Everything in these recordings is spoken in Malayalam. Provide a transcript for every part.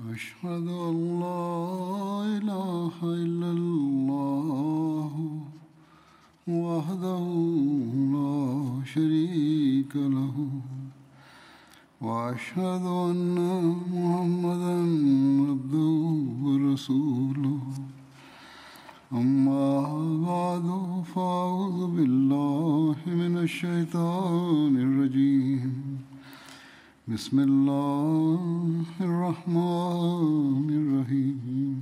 أشهد أن لا إله إلا الله وحده لا شريك له وأشهد أن محمدًا عبده ورسوله أما بعد فأعوذ بالله من الشيطان الرجيم بسم الله الرحمن الرحيم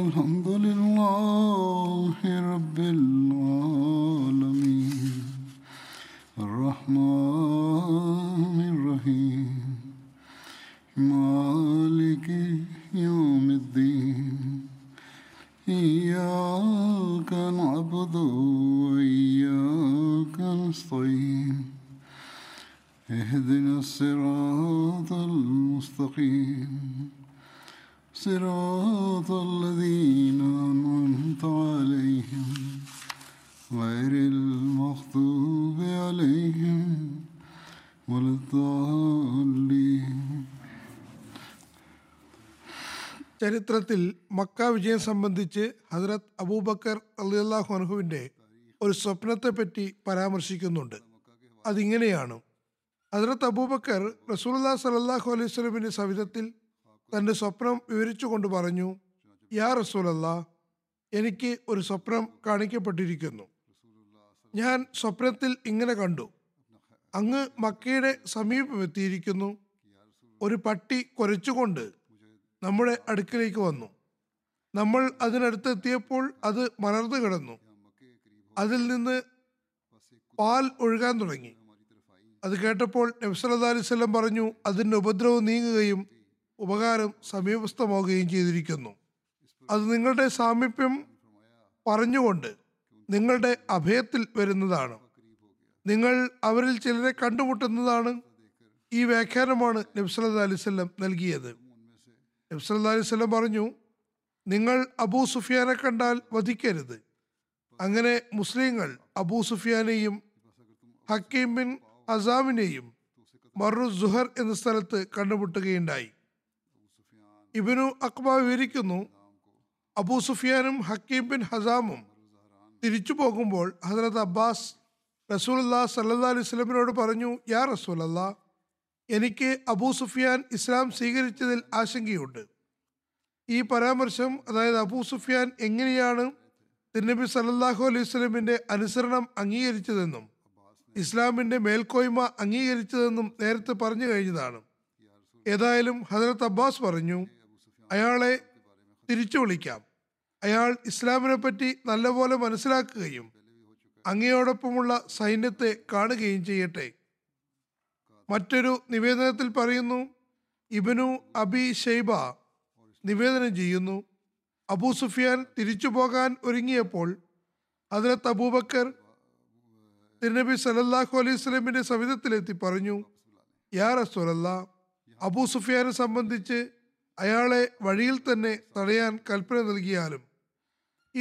الحمد لله رب العالمين الرحمن الرحيم مالك يوم الدين إياك نعبد وإياك نستعين اهدنا الصراط المستقيم صراط الذين أنعمت عليهم غير المغضوب عليهم ولا الضالين. ചരിത്രത്തിൽ മക്ക വിജയം സംബന്ധിച്ച് ഹസ്രത്ത് അബൂബക്കർ റളിയല്ലാഹു അൻഹുവിൻ്റെ ഒരു സ്വപ്നത്തെപ്പറ്റി പരാമർശിക്കുന്നുണ്ട്. അതിങ്ങനെയാണ്: ഹസ്രത്ത് അബൂബക്കർ റസൂലുള്ളാഹി സ്വല്ലല്ലാഹു അലൈഹി വസല്ലമിന്റെ സവിധത്തിൽ തൻ്റെ സ്വപ്നം വിവരിച്ചു കൊണ്ട് പറഞ്ഞു, യാ റസൂലല്ലാഹ്, എനിക്ക് ഒരു സ്വപ്നം കാണിക്കപ്പെട്ടിരിക്കുന്നു. ഞാൻ സ്വപ്നത്തിൽ ഇങ്ങനെ കണ്ടു, അങ്ങ് മക്കയുടെ സമീപമെത്തിയിരിക്കുന്നു. ഒരു പട്ടി കുരച്ചുകൊണ്ട് നമ്മുടെ അടുക്കിലേക്ക് വന്നു. നമ്മൾ അതിനടുത്തെത്തിയപ്പോൾ അത് മലർന്നു കിടന്നു. അതിൽ നിന്ന് പാൽ ഒഴുകാൻ തുടങ്ങി. അത് കേട്ടപ്പോൾ നബി സല്ലല്ലാഹു അലൈഹി വസല്ലം പറഞ്ഞു, അതിൻ്റെ ഉപദ്രവം നീങ്ങുകയും ഉപകാരം സമീപസ്ഥമാവുകയും ചെയ്തിരിക്കുന്നു. അത് നിങ്ങളുടെ സാമീപ്യം പറഞ്ഞുകൊണ്ട് നിങ്ങളുടെ അഭയത്തിൽ വരുന്നതാണ്. നിങ്ങൾ അവരിൽ ചിലരെ കണ്ടുമുട്ടുന്നതാണ്. ഈ വ്യാഖ്യാനമാണ് നബി സല്ലല്ലാഹു അലൈഹി വസല്ലം നൽകിയത്. നബി സല്ലല്ലാഹു അലൈഹി വസല്ലം പറഞ്ഞു, നിങ്ങൾ അബൂ സുഫിയാനെ കണ്ടാൽ വധിക്കരുത്. അങ്ങനെ മുസ്ലിങ്ങൾ അബൂ സുഫിയാനെയും ഹക്കീം ബിൻ അസാമിനെയും മറു സുഹർ എന്ന സ്ഥലത്ത് കണ്ടുമുട്ടുകയുണ്ടായി. ഇബ്നു അഖ്ബ വിവരിക്കുന്നു, അബൂ സുഫിയാനും ഹക്കീം ബിൻ ഹസാമും തിരിച്ചു പോകുമ്പോൾ ഹസ്രത്ത് അബ്ബാസ് റസൂലുള്ളാഹി സ്വല്ലല്ലാഹു അലൈഹി വസല്ലമിനോട് പറഞ്ഞു, യാ റസൂലല്ലാഹ്, എനിക്ക് അബൂ സുഫിയാൻ ഇസ്ലാം സ്വീകരിച്ചതിൽ ആശങ്കയുണ്ട്. ഈ പരാമർശം, അതായത് അബൂ സുഫിയാൻ എങ്ങനെയാണ് തിരുനബി സല്ലല്ലാഹു അലൈഹി വസല്ലമിന്റെ അനുസരണം അംഗീകരിച്ചതെന്നും ഇസ്ലാമിൻ്റെ മേൽക്കോയ്മ അംഗീകരിച്ചതെന്നും നേരത്തെ പറഞ്ഞു കഴിഞ്ഞതാണ്. ഏതായാലും ഹസ്രത്ത് അബ്ബാസ് പറഞ്ഞു, അയാളെ തിരിച്ചു വിളിക്കാം. അയാൾ ഇസ്ലാമിനെ പറ്റി നല്ലപോലെ മനസ്സിലാക്കുകയും അങ്ങയോടൊപ്പമുള്ള സൈന്യത്തെ കാണുകയും ചെയ്യട്ടെ. മറ്റൊരു നിവേദനത്തിൽ പറയുന്നു, ഇബ്നു അബി ഷൈബ നിവേദനം ചെയ്യുന്നു, അബൂ സുഫിയാൻ തിരിച്ചു പോകാൻ ഒരുങ്ങിയപ്പോൾ ഹസ്രത്ത് അബൂബക്കർ തിരുനബി സല്ലല്ലാഹു അലൈഹി വസല്ലമിന്റെ സവിധത്തിലെത്തി പറഞ്ഞു, യാ റസൂലല്ലാഹ്, അബൂ സുഫിയാനെ സംബന്ധിച്ച് അയാളെ വഴിയിൽ തന്നെ തടയാൻ കൽപ്പന നൽകിയാലും.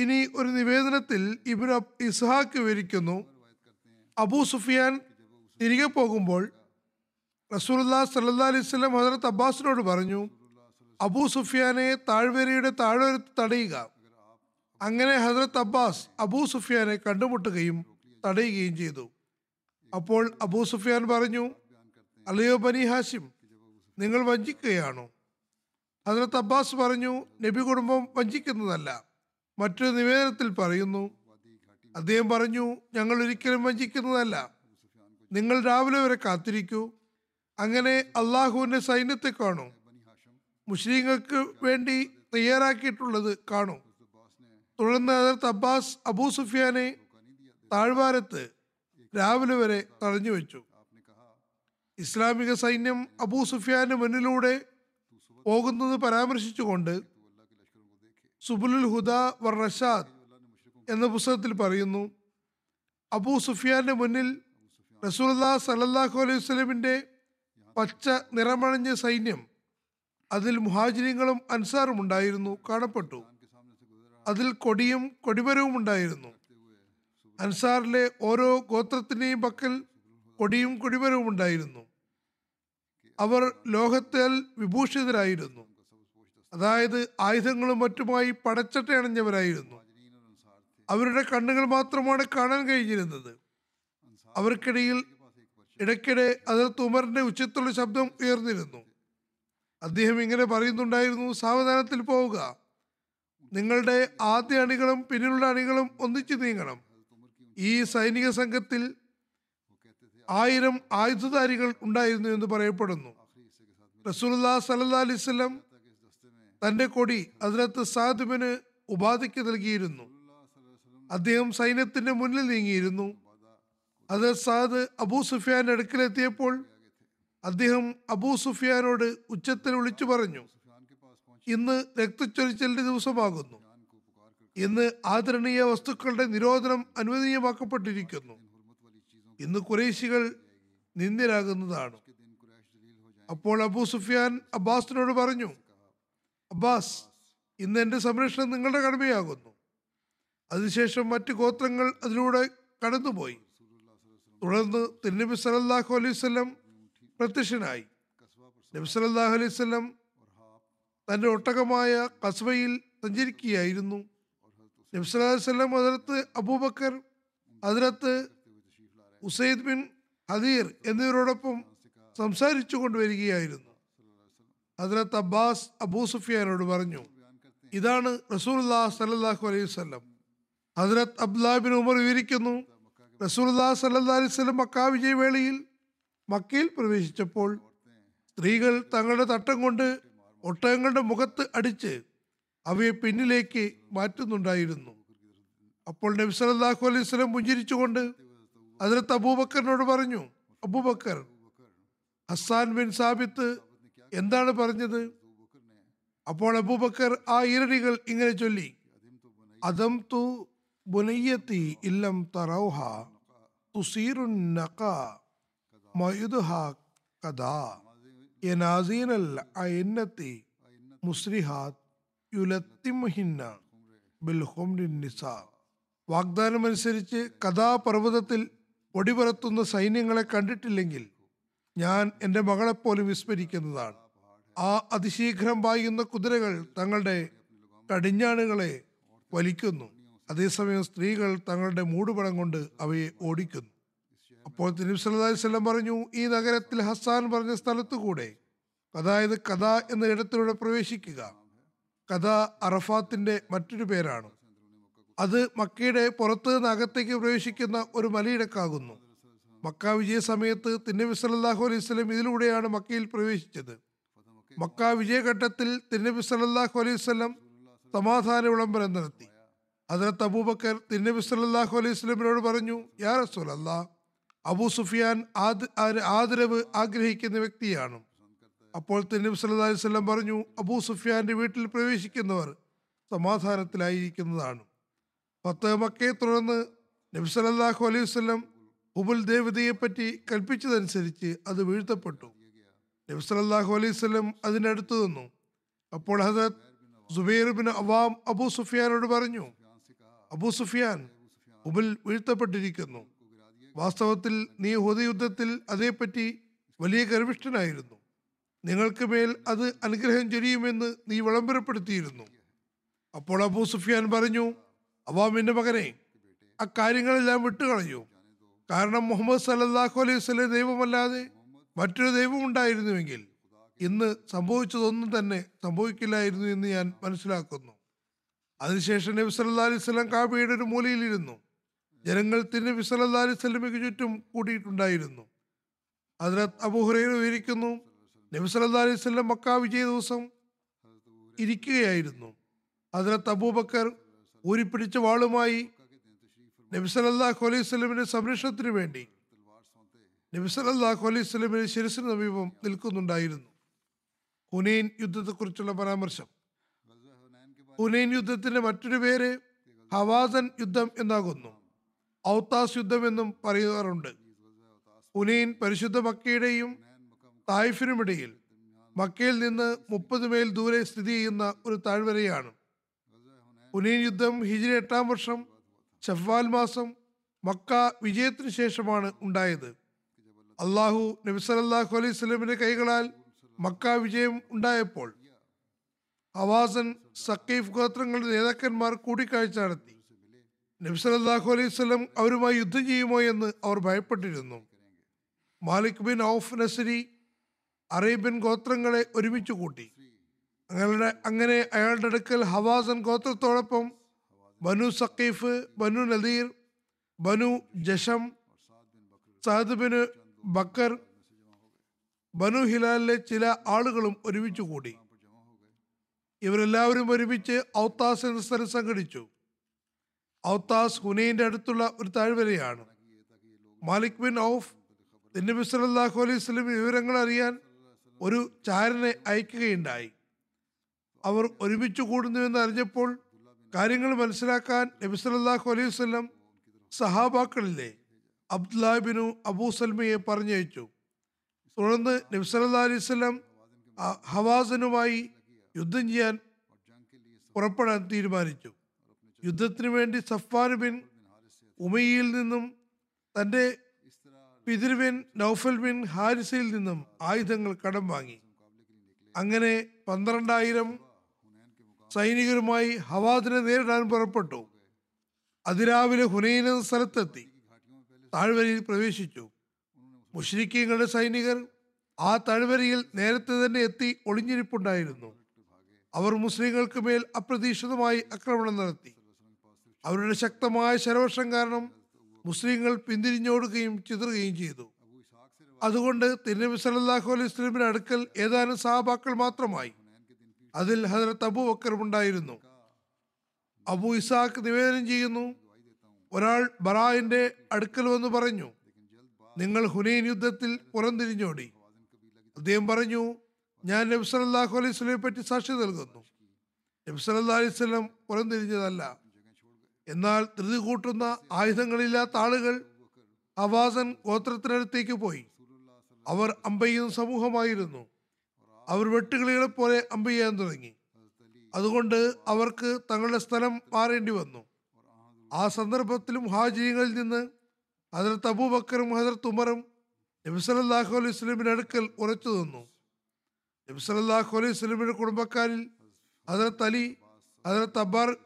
ഇനി ഒരു നിവേദനത്തിൽ ഇബ്നു ഇസ്ഹാഖ് വിവരിക്കുന്നു, അബൂ സുഫിയാൻ തിരികെ പോകുമ്പോൾ റസൂലുള്ളാഹി സ്വല്ലല്ലാഹു അലൈഹി വസല്ലം ഹസ്രത്ത് അബ്ബാസിനോട് പറഞ്ഞു, അബൂ സുഫിയാനെ താഴ്വരയുടെ താഴ്വരത്ത് തടയുക. അങ്ങനെ ഹസ്രത്ത് അബ്ബാസ് അബൂ സുഫിയാനെ കണ്ടുമുട്ടുകയും തടയുകയും ചെയ്തു. അപ്പോൾ അബൂ സുഫിയാൻ പറഞ്ഞു, അല്ലയോ ബനി ഹാഷിം, നിങ്ങൾ വഞ്ചിക്കുകയാണോ? ഹസ്രത്ത് അബ്ബാസ് പറഞ്ഞു, നബി കുടുംബം വഞ്ചിക്കുന്നതല്ല. മറ്റൊരു നിവേദനത്തിൽ പറയുന്നു, അദ്ദേഹം പറഞ്ഞു, ഞങ്ങൾ ഒരിക്കലും വഞ്ചിക്കുന്നതല്ല. നിങ്ങൾ രാവിലെ വരെ കാത്തിരിക്കൂ, അങ്ങനെ അള്ളാഹുവിൻ്റെ സൈന്യത്തെ കാണൂ, മുസ്ലിങ്ങൾക്ക് വേണ്ടി തയ്യാറാക്കിയിട്ടുള്ളത് കാണൂ. തുടർന്ന് ഹസ്രത്ത് അബ്ബാസ് അബൂ സുഫിയാനെ താഴ്വാരത്ത് രാവിലെ വരെ തടഞ്ഞു വെച്ചു. ഇസ്ലാമിക സൈന്യം അബൂ സുഫിയാന് മുന്നിലൂടെ പോകുന്നത് പരാമർശിച്ചുകൊണ്ട് സുബുലുൽ ഹുദ വർ റഷാദ് എന്ന പുസ്തകത്തിൽ പറയുന്നു, അബൂ സുഫിയാന്റെ മുന്നിൽ റസൂലുള്ളാഹി സ്വല്ലല്ലാഹു അലൈഹി വസല്ലമിന്റെ പച്ച നിറമണിഞ്ഞ സൈന്യം, അതിൽ മുഹാജിരികളും അൻസാറും ഉണ്ടായിരുന്നു, കാണപ്പെട്ടു. അതിൽ കൊടിയും കൊടിമരവും ഉണ്ടായിരുന്നു. അൻസാറിലെ ഓരോ ഗോത്രത്തിൻ്റെയും പക്കൽ കൊടിയും കൊടിമരവും ഉണ്ടായിരുന്നു. അവർ ലോഹത്താൽ വിഭൂഷിതരായിരുന്നു. അതായത് ആയുധങ്ങളും മറ്റുമായി പടച്ചട്ട അണിഞ്ഞവരായിരുന്നു. അവരുടെ കണ്ണുകൾ മാത്രമാണ് കാണാൻ കഴിഞ്ഞിരുന്നത്. അവർക്കിടയിൽ ഇടയ്ക്കിടെ അതിർത്ത് ഉമറിന്റെ ഉച്ചത്തുള്ള ശബ്ദം ഉയർന്നിരുന്നു. അദ്ദേഹം ഇങ്ങനെ പറയുന്നുണ്ടായിരുന്നു, സാവധാനത്തിൽ പോവുക, നിങ്ങളുടെ ആദ്യ അണികളും പിന്നിലുള്ള അണികളും ഒന്നിച്ചു നീങ്ങണം. ഈ സൈനിക സംഘത്തിൽ 1000 ആയുധധാരികൾ ഉണ്ടായിരുന്നു എന്ന് പറയപ്പെടുന്നു. റസൂലുള്ളാഹി സ്വല്ലല്ലാഹു അലൈഹി വസല്ലം തന്റെ കൊടി ഹസ്രത്ത് സഅദ് ബിൻ ഉബാദയ്ക്ക് നൽകിയിരുന്നു. അദ്ദേഹം സൈന്യത്തിന്റെ മുന്നിൽ നീങ്ങിയിരുന്നു. ഹസ്രത്ത് സഅദ് അബൂ സുഫിയാന്റെ അടുക്കലെത്തിയപ്പോൾ അദ്ദേഹം അബൂ സുഫിയാനോട് ഉച്ചത്തിൽ വിളിച്ചു പറഞ്ഞു, ഇന്ന് രക്തച്ചൊരിച്ചിലിന്റെ ദിവസമാകുന്നു. ഇന്ന് ആദരണീയ വസ്തുക്കളുടെ നിരോധനം അനുവദനീയമാക്കപ്പെട്ടിരിക്കുന്നു. ഇന്ന് ഖുറൈശികൾ നിന്ദ്യരാകുന്നതാണ്. അപ്പോൾ അബൂ സുഫിയാൻ അബ്ബാസിനോട് പറഞ്ഞു, അബ്ബാസ്, ഇന്ന് എൻ്റെ സംരക്ഷണം നിങ്ങളുടെ കടമയാകുന്നു. അതിനുശേഷം മറ്റ് ഗോത്രങ്ങൾ അതിലൂടെ കടന്നുപോയി. തുടർന്ന് തിരുനബി സല്ലല്ലാഹു അലൈഹി വസല്ലം പ്രത്യക്ഷനായി. നബി സല്ലല്ലാഹു അലൈഹി വസല്ലം തൻ്റെ ഒട്ടകമായ ഖസ്വയിൽ സഞ്ചരിക്കുകയായിരുന്നു. നബി സല്ലല്ലാഹു അലൈഹി വസല്ലം ഹദ്റത്ത് അബൂബക്കർ, ഹദ്റത്ത് ഉസൈദ് ബിൻ ഹദീർ എന്നിവരോടൊപ്പം സംസാരിച്ചു കൊണ്ടുവരികയായിരുന്നു. ഹദ്റത്ത് അബ്ബാസ് അബൂ സുഫിയാനോട് പറഞ്ഞു, ഇതാണ് റസൂലുള്ളാഹി സ്വല്ലല്ലാഹു അലൈഹി വസല്ലം. ഹദ്റത്ത് അബ്ദുല്ലാഹ് ബിൻ ഉമർ വിവരിക്കുന്നു, റസൂലുള്ളാഹി സ്വല്ലല്ലാഹു അലൈഹി വസല്ലം മക്ക വിജയവേളയിൽ മക്കയിൽ പ്രവേശിച്ചപ്പോൾ സ്ത്രീകൾ തങ്ങളുടെ തട്ടം കൊണ്ട് ഒട്ടകങ്ങളുടെ മുഖത്ത് അടിച്ച് അവയെ പിന്നിലേക്ക് മാറ്റുന്നുണ്ടായിരുന്നു. അപ്പോൾ നബി സല്ലല്ലാഹു അലൈഹി വസല്ലം പുഞ്ചിരിച്ചുകൊണ്ട് ഹദ്റത്ത് അബൂബക്കറിനോട് പറഞ്ഞു, അബൂബക്കർ, ഹസ്സാൻ ബിൻ സാബിത്ത് എന്താണ് പറഞ്ഞത്? അപ്പോൾ അബൂബക്കർ ആ ഈരടികൾ ഇങ്ങനെ ചൊല്ലി, അദം തു ബുനയ്യത്തി ഇല്ലം തറൗഹ തുസീറു നഖാ മയുദ്ഹ കദാ യനാസീനൽ അയന്നത്തി മുസ്രിഹാത് യുലത്തിമുഹിന്ന ബിൽ ഹുംരി നിസാ. വാഗ്ദാനമനുസരിച്ച് കഥാപർവ്വതത്തിൽ ഒടിപറത്തുന്ന സൈന്യങ്ങളെ കണ്ടിട്ടില്ലെങ്കിൽ ഞാൻ എൻ്റെ മകളെപ്പോലും വിസ്മരിക്കുന്നതാണ്. ആ അതിശീഘ്രം പായുന്ന കുതിരകൾ തങ്ങളുടെ കടിഞ്ഞാണുകളെ വലിക്കുന്നു. അതേസമയം സ്ത്രീകൾ തങ്ങളുടെ മൂടുപടം കൊണ്ട് അവയെ ഓടിക്കുന്നു. അപ്പോൾ തിരുനബി സല്ലല്ലാഹു അലൈഹി വസല്ലം പറഞ്ഞു, ഈ നഗരത്തിൽ ഹസ്സാൻ പറഞ്ഞ സ്ഥലത്തുകൂടെ, അതായത് കഥ എന്ന ഇടത്തിലൂടെ പ്രവേശിക്കുക. കഥ അറഫാത്തിൻ്റെ മറ്റൊരു പേരാണ്. അത് മക്കയുടെ പുറത്ത് നിന്ന് അകത്തേക്ക് പ്രവേശിക്കുന്ന ഒരു മലയിടക്കാകുന്നു. മക്ക വിജയ സമയത്ത് തിരുനബി സല്ലല്ലാഹു അലൈഹി വസല്ലം ഇതിലൂടെയാണ് മക്കയിൽ പ്രവേശിച്ചത്. മക്ക വിജയഘട്ടത്തിൽ തിരുനബി സല്ലല്ലാഹു അലൈഹി വസല്ലം സമാധാന വിളംബരം നടത്തി. ഹദ്റത്ത് അബൂബക്കർ തിരുനബി സല്ലല്ലാഹു അലൈഹി വസല്ലമിനോട് പറഞ്ഞു, യാ റസൂലല്ലാഹ്, അബൂ സുഫിയാൻ ആദരവ് ആഗ്രഹിക്കുന്ന വ്യക്തിയാണ്. അപ്പോൾ തിരുനബി സല്ലല്ലാഹു അലൈഹി വസല്ലം പറഞ്ഞു, അബൂ സുഫിയാന്റെ വീട്ടിൽ പ്രവേശിക്കുന്നവർ സമാധാനത്തിലായിരിക്കുന്നതാണ്. ഫത്വ മക്കയെ തുടർന്ന് നബി സല്ലല്ലാഹു അലൈഹി വസല്ലം ഉബുൽ ദേവതയെപ്പറ്റി കൽപ്പിച്ചതനുസരിച്ച് അത് വീഴ്ത്തപ്പെട്ടു. നബി സല്ലല്ലാഹു അലൈഹി വസല്ലം അതിനടുത്ത് നിന്നു. അപ്പോൾ ഹദ്റത്ത് സുബൈർ ബിൻ അവാം അബൂ സുഫിയാനോട് പറഞ്ഞു, അബൂ സുഫിയാൻ, ഉബുൽ വീഴ്ത്തപ്പെട്ടിരിക്കുന്നു. വാസ്തവത്തിൽ നീ ഉഹദ് യുദ്ധത്തിൽ അതേപ്പറ്റി വലിയ ഗർവിഷ്ഠനായിരുന്നു. നിങ്ങൾക്ക് മേൽ അത് അനുഗ്രഹം ചൊരിയുമെന്ന് നീ വിളംബരപ്പെടുത്തിയിരുന്നു. അപ്പോൾ അബൂ സുഫിയാൻ പറഞ്ഞു, അവാമിന്റെ മകനെ, അക്കാര്യങ്ങളെല്ലാം വിട്ടുകളഞ്ഞു. കാരണം മുഹമ്മദ് സല്ലല്ലാഹു അലൈഹി വസല്ലം ദൈവമല്ലാതെ മറ്റൊരു ദൈവം ഉണ്ടായിരുന്നുവെങ്കിൽ ഇന്ന് സംഭവിച്ചതൊന്നും തന്നെ സംഭവിക്കില്ലായിരുന്നു എന്ന് ഞാൻ മനസ്സിലാക്കുന്നു. അതിനുശേഷം നബി സല്ലല്ലാഹു അലൈഹി വസല്ലം കാബയുടെ ഒരു മൂലയിലിരുന്നു. ജനങ്ങൾ തിരുനബി സല്ലല്ലാഹു അലൈഹി വസല്ലമയ്ക്ക് ചുറ്റും കൂടിയിട്ടുണ്ടായിരുന്നു. ഹദ്റത്ത് അബൂ ഹുറൈറ വിവരിക്കുന്നു, നബി സല്ലല്ലാഹു അലൈഹി വസല്ലം മക്ക വിജയ ദിവസം ഇരിക്കുകയായിരുന്നു. ഹദ്റത്ത് അബൂബക്കർ ഊരിപ്പിടിച്ച വാളുമായി നബി സല്ലല്ലാഹു അലൈഹി വസല്ലമിന്റെ സംരക്ഷണത്തിനു വേണ്ടി നബി സല്ലല്ലാഹു അലൈഹി വസല്ലമിന്റെ ശിരസിന് സമീപം നിൽക്കുന്നുണ്ടായിരുന്നു. ഹുനൈൻ യുദ്ധത്തെക്കുറിച്ചുള്ള പരാമർശം. ഹുനൈൻ യുദ്ധത്തിന്റെ മറ്റൊരു പേര് ഹവാസൻ യുദ്ധം എന്നാകുന്നു. ഔത്താസ് യുദ്ധം എന്നും പറയാറുണ്ട്. ഹുനൈൻ പരിശുദ്ധ മക്കയുടെയും തായിഫിനുമിടയിൽ മക്കയിൽ നിന്ന് 30 മൈൽ ദൂരെ സ്ഥിതി ചെയ്യുന്ന ഒരു താഴ്വരയാണ്. ഹുനൈൻ യുദ്ധം ഹിജ്രി 8-ാം വർഷം ശവ്വാൽ മാസം മക്ക വിജയത്തിനു ശേഷമാണ് ഉണ്ടായത്. അള്ളാഹു നബി സല്ലല്ലാഹു അലൈഹി വസല്ലമയുടെ കൈകളാൽ മക്ക വിജയം ഉണ്ടായപ്പോൾ ഹവാസൻ സഖീഫ് ഗോത്രങ്ങളുടെ നേതാക്കന്മാർ കൂടിക്കാഴ്ച നടത്തി. നബി സല്ലല്ലാഹു അലൈഹി വസല്ലം അവരുമായി യുദ്ധം ചെയ്യുമോ എന്ന് അവർ ഭയപ്പെട്ടിരുന്നു. മാലിക് ബിൻ ഔഫ് നസ്രി അറേബ്യൻ ഗോത്രങ്ങളെ ഒരുമിച്ച് കൂട്ടി. അങ്ങനെ അയാളുടെ അടുക്കൽ ഹവാസൻ ഗോത്രത്തോടൊപ്പം ബനു സഖീഫ്, ബനു നദീർ, ബനു ജഷം, സഅദ് ബിൻ ബക്കർ, ബനു ഹിലാലിലെ ചില ആളുകളും ഒരുമിച്ച് കൂടി. ഇവരെല്ലാവരും ഒരുമിച്ച് ഔത്താസ് എന്ന സ്ഥലം സംഘടിച്ചു. ഔത്താസ് ഹുനൈൻ്റെ അടുത്തുള്ള ഒരു താഴ്വരയാണ്. മാലിക് ബിൻ ഔഫ് നബി സല്ലല്ലാഹു അലൈഹി വസല്ലം വിവരങ്ങൾ അറിയാൻ ഒരു ചാരനെ അയക്കുകയുണ്ടായി. അവർ ഒരുമിച്ച് കൂടുന്നുവെന്ന് അറിഞ്ഞപ്പോൾ കാര്യങ്ങൾ മനസ്സിലാക്കാൻ നബി സല്ലല്ലാഹു അലൈഹി വസല്ലം സഹാബാക്കളിലെ അബ്ദുല്ലാഹ് ബിൻ അബൂ സൽമയെ പറഞ്ഞയച്ചു. തുടർന്ന് നബി സല്ലല്ലാഹു അലൈഹി വസല്ലം ഹവാസനുമായി യുദ്ധം ചെയ്യാൻ പുറപ്പെടാൻ തീരുമാനിച്ചു. യുദ്ധത്തിന് വേണ്ടി സഫ്വാൻ ബിൻ ഉമയ്യയിൽ നിന്നും തൻ്റെ പിതൃ ബിൻ നൗഫൽ ബിൻ ഹാരിസയിൽ നിന്നും ആയുധങ്ങൾ കടം വാങ്ങി. അങ്ങനെ 12,000 സൈനികരുമായി ഹവാസിനെ നേരിടാൻ പുറപ്പെട്ടു. അതിരാവിലെ ഹുനൈൻ എന്ന സ്ഥലത്തെത്തി താഴ്വരയിൽ പ്രവേശിച്ചു. മുശ്രിക്കീങ്ങളുടെ സൈനികർ ആ താഴ്വരയിൽ നേരത്തെ തന്നെ എത്തി ഒളിഞ്ഞിരിപ്പുണ്ടായിരുന്നു. അവർ മുസ്ലിങ്ങൾക്ക് മേൽ അപ്രതീക്ഷിതമായി ആക്രമണം നടത്തി. അവരുടെ ശക്തമായ ശരവർഷം കാരണം മുസ്ലിങ്ങൾ പിന്തിരിഞ്ഞോടുകയും ചിതറുകയും ചെയ്തു. അതുകൊണ്ട് തിരുനബി സല്ലല്ലാഹു അലൈഹി വസല്ലമിന്റെ അടുക്കൽ ഏതാനും സഹാബാക്കൾ മാത്രമായി. അതിൽ ഹദ്റത്ത് അബൂ ബക്കർ ഉണ്ടായിരുന്നു. അബൂ ഇസാഖ് നിവേദനം ചെയ്യുന്നു, ഒരാൾ ബറാഇന്റെ അടുക്കൽ വന്ന് പറഞ്ഞു, നിങ്ങൾ ഹുനൈൻ യുദ്ധത്തിൽ പുറംതിരിഞ്ഞോടി. അദ്ദേഹം പറഞ്ഞു, ഞാൻ നബി സല്ലല്ലാഹു അലൈഹി വസല്ലമയെ പറ്റി സാക്ഷി നൽകുന്നു. നബി സല്ലല്ലാഹു അലൈഹി വസല്ലം പുറംതിരിഞ്ഞതല്ല. എന്നാൽ ധൃതി കൂട്ടുന്ന ആയുധങ്ങളില്ലാത്ത ആളുകൾ ഹവാസൻ ഗോത്രത്തിനടുത്തേക്ക് പോയി. അവർ അമ്പെയ്യുന്ന സമൂഹമായിരുന്നു. അവർ വെട്ടുകിളികളെ പോലെ അമ്പെയ്യാൻ തുടങ്ങി. അതുകൊണ്ട് അവർക്ക് തങ്ങളുടെ സ്ഥലം മാറേണ്ടി വന്നു. ആ സന്ദർഭത്തിലും മുഹാജിങ്ങളിൽ നിന്ന് ഹദ്റത്ത് അബൂബക്കറും ഹദ്റത്ത് ഉമറും നബി സല്ലല്ലാഹു അലൈഹി വസല്ലമിന്റെ അടുക്കൽ ഉറച്ചു നിന്നു. നബി സല്ലല്ലാഹു അലൈഹി വസല്ലമിന്റെ കുടുംബക്കാരിൽ ഹദ്റത്ത് അലി, ഹദ്റത്ത്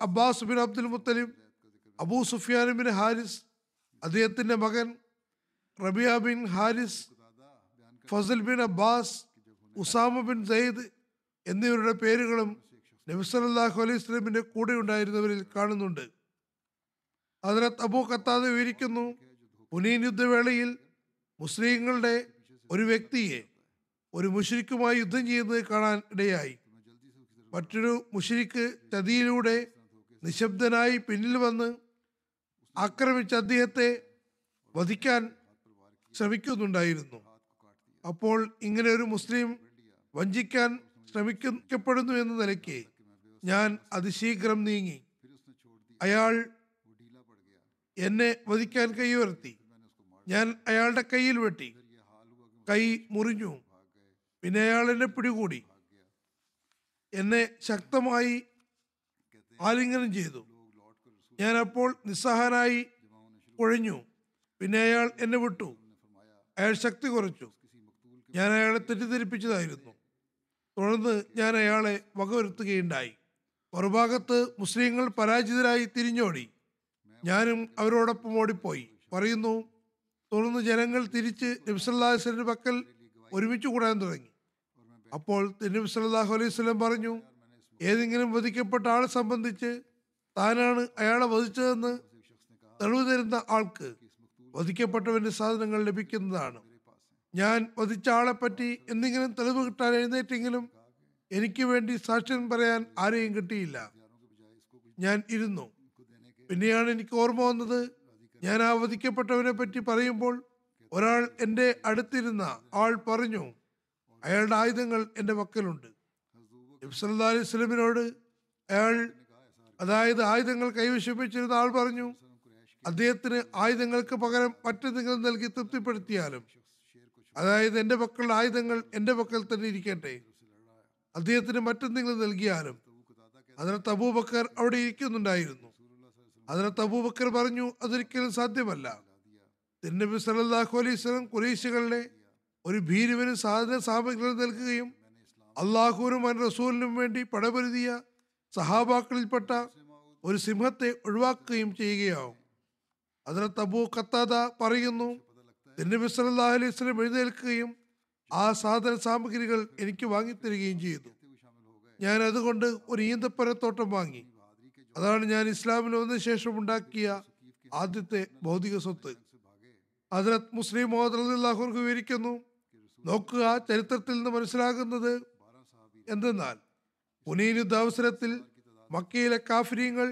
Abbas bin Abdul Muttalib, Abu Sufyan bin Haris, അദ്ദേഹത്തിൻ്റെ മകൻ Rabia bin Haris, Fazal bin Abbas, Usama bin Sayyid എന്നിവരുടെ പേരുകളും നബി സല്ലല്ലാഹു അലൈഹി വസല്ലമിന്റെ കൂടെ ഉണ്ടായിരുന്നവരിൽ കാണുന്നുണ്ട്. ഹദ്റത്ത് അബൂ ഖത്താദ വിവരിക്കുന്നു, ഹുനൈൻ യുദ്ധവേളയിൽ മുസ്ലിങ്ങളുടെ ഒരു വ്യക്തിയെ ഒരു മുശ്രിക്കുമായി യുദ്ധം ചെയ്യുന്നത് കാണാൻ ഇടയായി. മറ്റൊരു മുശ്രിക്ക് ചതിയിലൂടെ നിശബ്ദനായി പിന്നിൽ വന്ന് ആക്രമിച്ച് അദ്ദേഹത്തെ വധിക്കാൻ ശ്രമിക്കുന്നുണ്ടായിരുന്നു. അപ്പോൾ ഇങ്ങനെ ഒരു മുസ്ലിം വഞ്ചിക്കാൻ ശ്രമിക്കപ്പെടുന്നു എന്ന നിലയ്ക്ക് ഞാൻ അതിശീഘ്രം നീങ്ങി. അയാൾ എന്നെ വധിക്കാൻ കൈയുയർത്തി. ഞാൻ അയാളുടെ കയ്യിൽ വെട്ടി. കൈ മുറിഞ്ഞു. പിന്നെ അയാൾ എന്നെ പിടികൂടി. എന്നെ ശക്തമായി ആലിംഗനം ചെയ്തു. ഞാൻ അപ്പോൾ നിസ്സഹായനായി കുഴഞ്ഞു. പിന്നെ അയാൾ എന്നെ വിട്ടു. അയാൾ ശക്തി കുറച്ചു. ഞാൻ അയാളെ തെറ്റിദ്ധരിപ്പിച്ചതായിരുന്നു. തുടർന്ന് ഞാൻ അയാളെ വകവരുത്തുകയുണ്ടായി. മറുഭാഗത്ത് മുസ്ലിങ്ങൾ പരാജിതരായി തിരിഞ്ഞോടി. ഞാനും അവരോടൊപ്പം ഓടിപ്പോയി പറയുന്നു. തുടർന്ന് ജനങ്ങൾ തിരിച്ച് നബി സല്ലല്ലാഹു അലൈഹി വസല്ലമിന്റെ പക്കൽ ഒരുമിച്ച് കൂടാൻ തുടങ്ങി. അപ്പോൾ നബി സല്ലല്ലാഹു അലൈഹി വസല്ലം പറഞ്ഞു, ഏതെങ്കിലും വധിക്കപ്പെട്ട ആളെ സംബന്ധിച്ച് താനാണ് അയാളെ വധിച്ചതെന്ന് തെളിവ് തരുന്ന ആൾക്ക് വധിക്കപ്പെട്ടവന്റെ സാധനങ്ങൾ ലഭിക്കുന്നതാണ്. ഞാൻ വധിച്ച ആളെ പറ്റി എന്തെങ്കിലും തെളിവ് കിട്ടാൻ എഴുന്നേറ്റെങ്കിലും എനിക്ക് വേണ്ടി സാക്ഷ്യം പറയാൻ ആരെയും കിട്ടിയില്ല. ഞാൻ ഇരുന്നു. പിന്നെയാണ് എനിക്ക് ഓർമ്മ വന്നത്, ഞാൻ ആ വധിക്കപ്പെട്ടവനെ പറ്റി പറയുമ്പോൾ ഒരാൾ എൻ്റെ അടുത്തിരുന്ന ആൾ പറഞ്ഞു, അയാളുടെ ആയുധങ്ങൾ എൻ്റെ പക്കലുണ്ട്. നബി സല്ലല്ലാഹു അലൈഹി വസല്ലമിനോട് അയാൾ, അതായത് ആയുധങ്ങൾ കൈവശം വെച്ചിരുന്ന ആൾ പറഞ്ഞു, അദ്ദേഹത്തിന് ആയുധങ്ങൾക്ക് പകരം മറ്റെന്തെങ്കിലും നൽകി തൃപ്തിപ്പെടുത്തിയാലും, അതായത് എൻ്റെ പക്കലുള്ള ആയുധങ്ങൾ എൻ്റെ പക്കൽ തന്നെ ഇരിക്കട്ടെ, അദ്ദേഹത്തിന് മറ്റെന്തെങ്കിലും നൽകിയാലും. ഹദ്റത്ത് അബൂബക്കർ അവിടെ ഇരിക്കുന്നുണ്ടായിരുന്നു. ഹദ്റത്ത് അബൂബക്കർ പറഞ്ഞു, അതൊരിക്കലും സാധ്യമല്ല. തിരുനബി സല്ലല്ലാഹു അലൈഹി വസല്ലം ഖുറൈശികളുടെ ഒരു ഭീരുവിന് സാധന സാമഗ്രികൾ നൽകുകയും അള്ളാഹുവിനും അവൻ്റെ റസൂലിനും വേണ്ടി പടപൊരുതിയ സഹാബാക്കളിൽപ്പെട്ട ഒരു സിംഹത്തെ ഒഴിവാക്കുകയും ചെയ്യുകയാവും. ഹദ്റത്ത് അബൂ ഖത്താദ പറയുന്നു, തിരുനബി സല്ലല്ലാഹു അലൈഹി വസല്ലം എഴുന്നേൽക്കുകയും ആ സാധന സാമഗ്രികൾ എനിക്ക് വാങ്ങിത്തരികയും ചെയ്തു. ഞാൻ അതുകൊണ്ട് ഒരു ഈന്തപ്പനത്തോട്ടം വാങ്ങി. അതാണ് ഞാൻ ഇസ്ലാമിൽ വന്നതിന് ശേഷം ഉണ്ടാക്കിയ ആദ്യത്തെ ഭൗതിക സ്വത്ത്. ഹദ്റത്ത് മുസ്ലിം റളിയല്ലാഹു അൻഹു വിവരിക്കുന്നു, നോക്കുക, ചരിത്രത്തിൽ നിന്ന് മനസ്സിലാകുന്നത് എന്തെന്നാൽ ഹുനൈൻ യുദ്ധാവസരത്തിൽ മക്കയിലെ കാഫിരീങ്ങൾ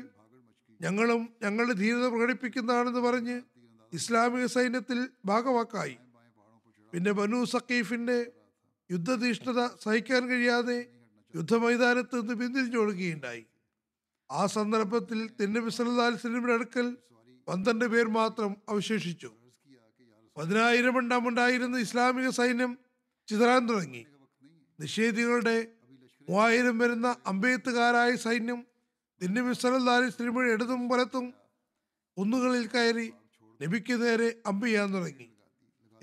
ഞങ്ങളും ഞങ്ങളുടെ ധീരത പ്രകടിപ്പിക്കുന്നതാണെന്ന് പറഞ്ഞ് ഇസ്ലാമിക സൈന്യത്തിൽ ഭാഗവാക്കായി. പിന്നെ ബനു സഖീഫിന്റെ യുദ്ധതീഷ്ണത സഹിക്കാൻ കഴിയാതെ യുദ്ധമൈതാനത്ത് നിന്ന് പിന്തിരിഞ്ഞൊഴുകുകയുണ്ടായി. ആ സന്ദർഭത്തിൽ തിരുനബി സല്ലല്ലാഹു അലൈഹി വസല്ലമയുടെ അടുക്കൽ 12 പേർ മാത്രം അവശേഷിച്ചു. 10,000 ഉണ്ടായിരുന്ന ഇസ്ലാമിക സൈന്യം ചിതറാൻ തുടങ്ങി. നിഷേധികളുടെ 3000 വരുന്ന അമ്പെയ്ത്തുകാരായ സൈന്യം തിരുനബി സല്ലല്ലാഹു അലൈഹി വസല്ലമയുടെ ഇടതും വലത്തും കുന്നുകളിൽ കയറി നബിക്ക് നേരെ അമ്പെയ്യാൻ തുടങ്ങി.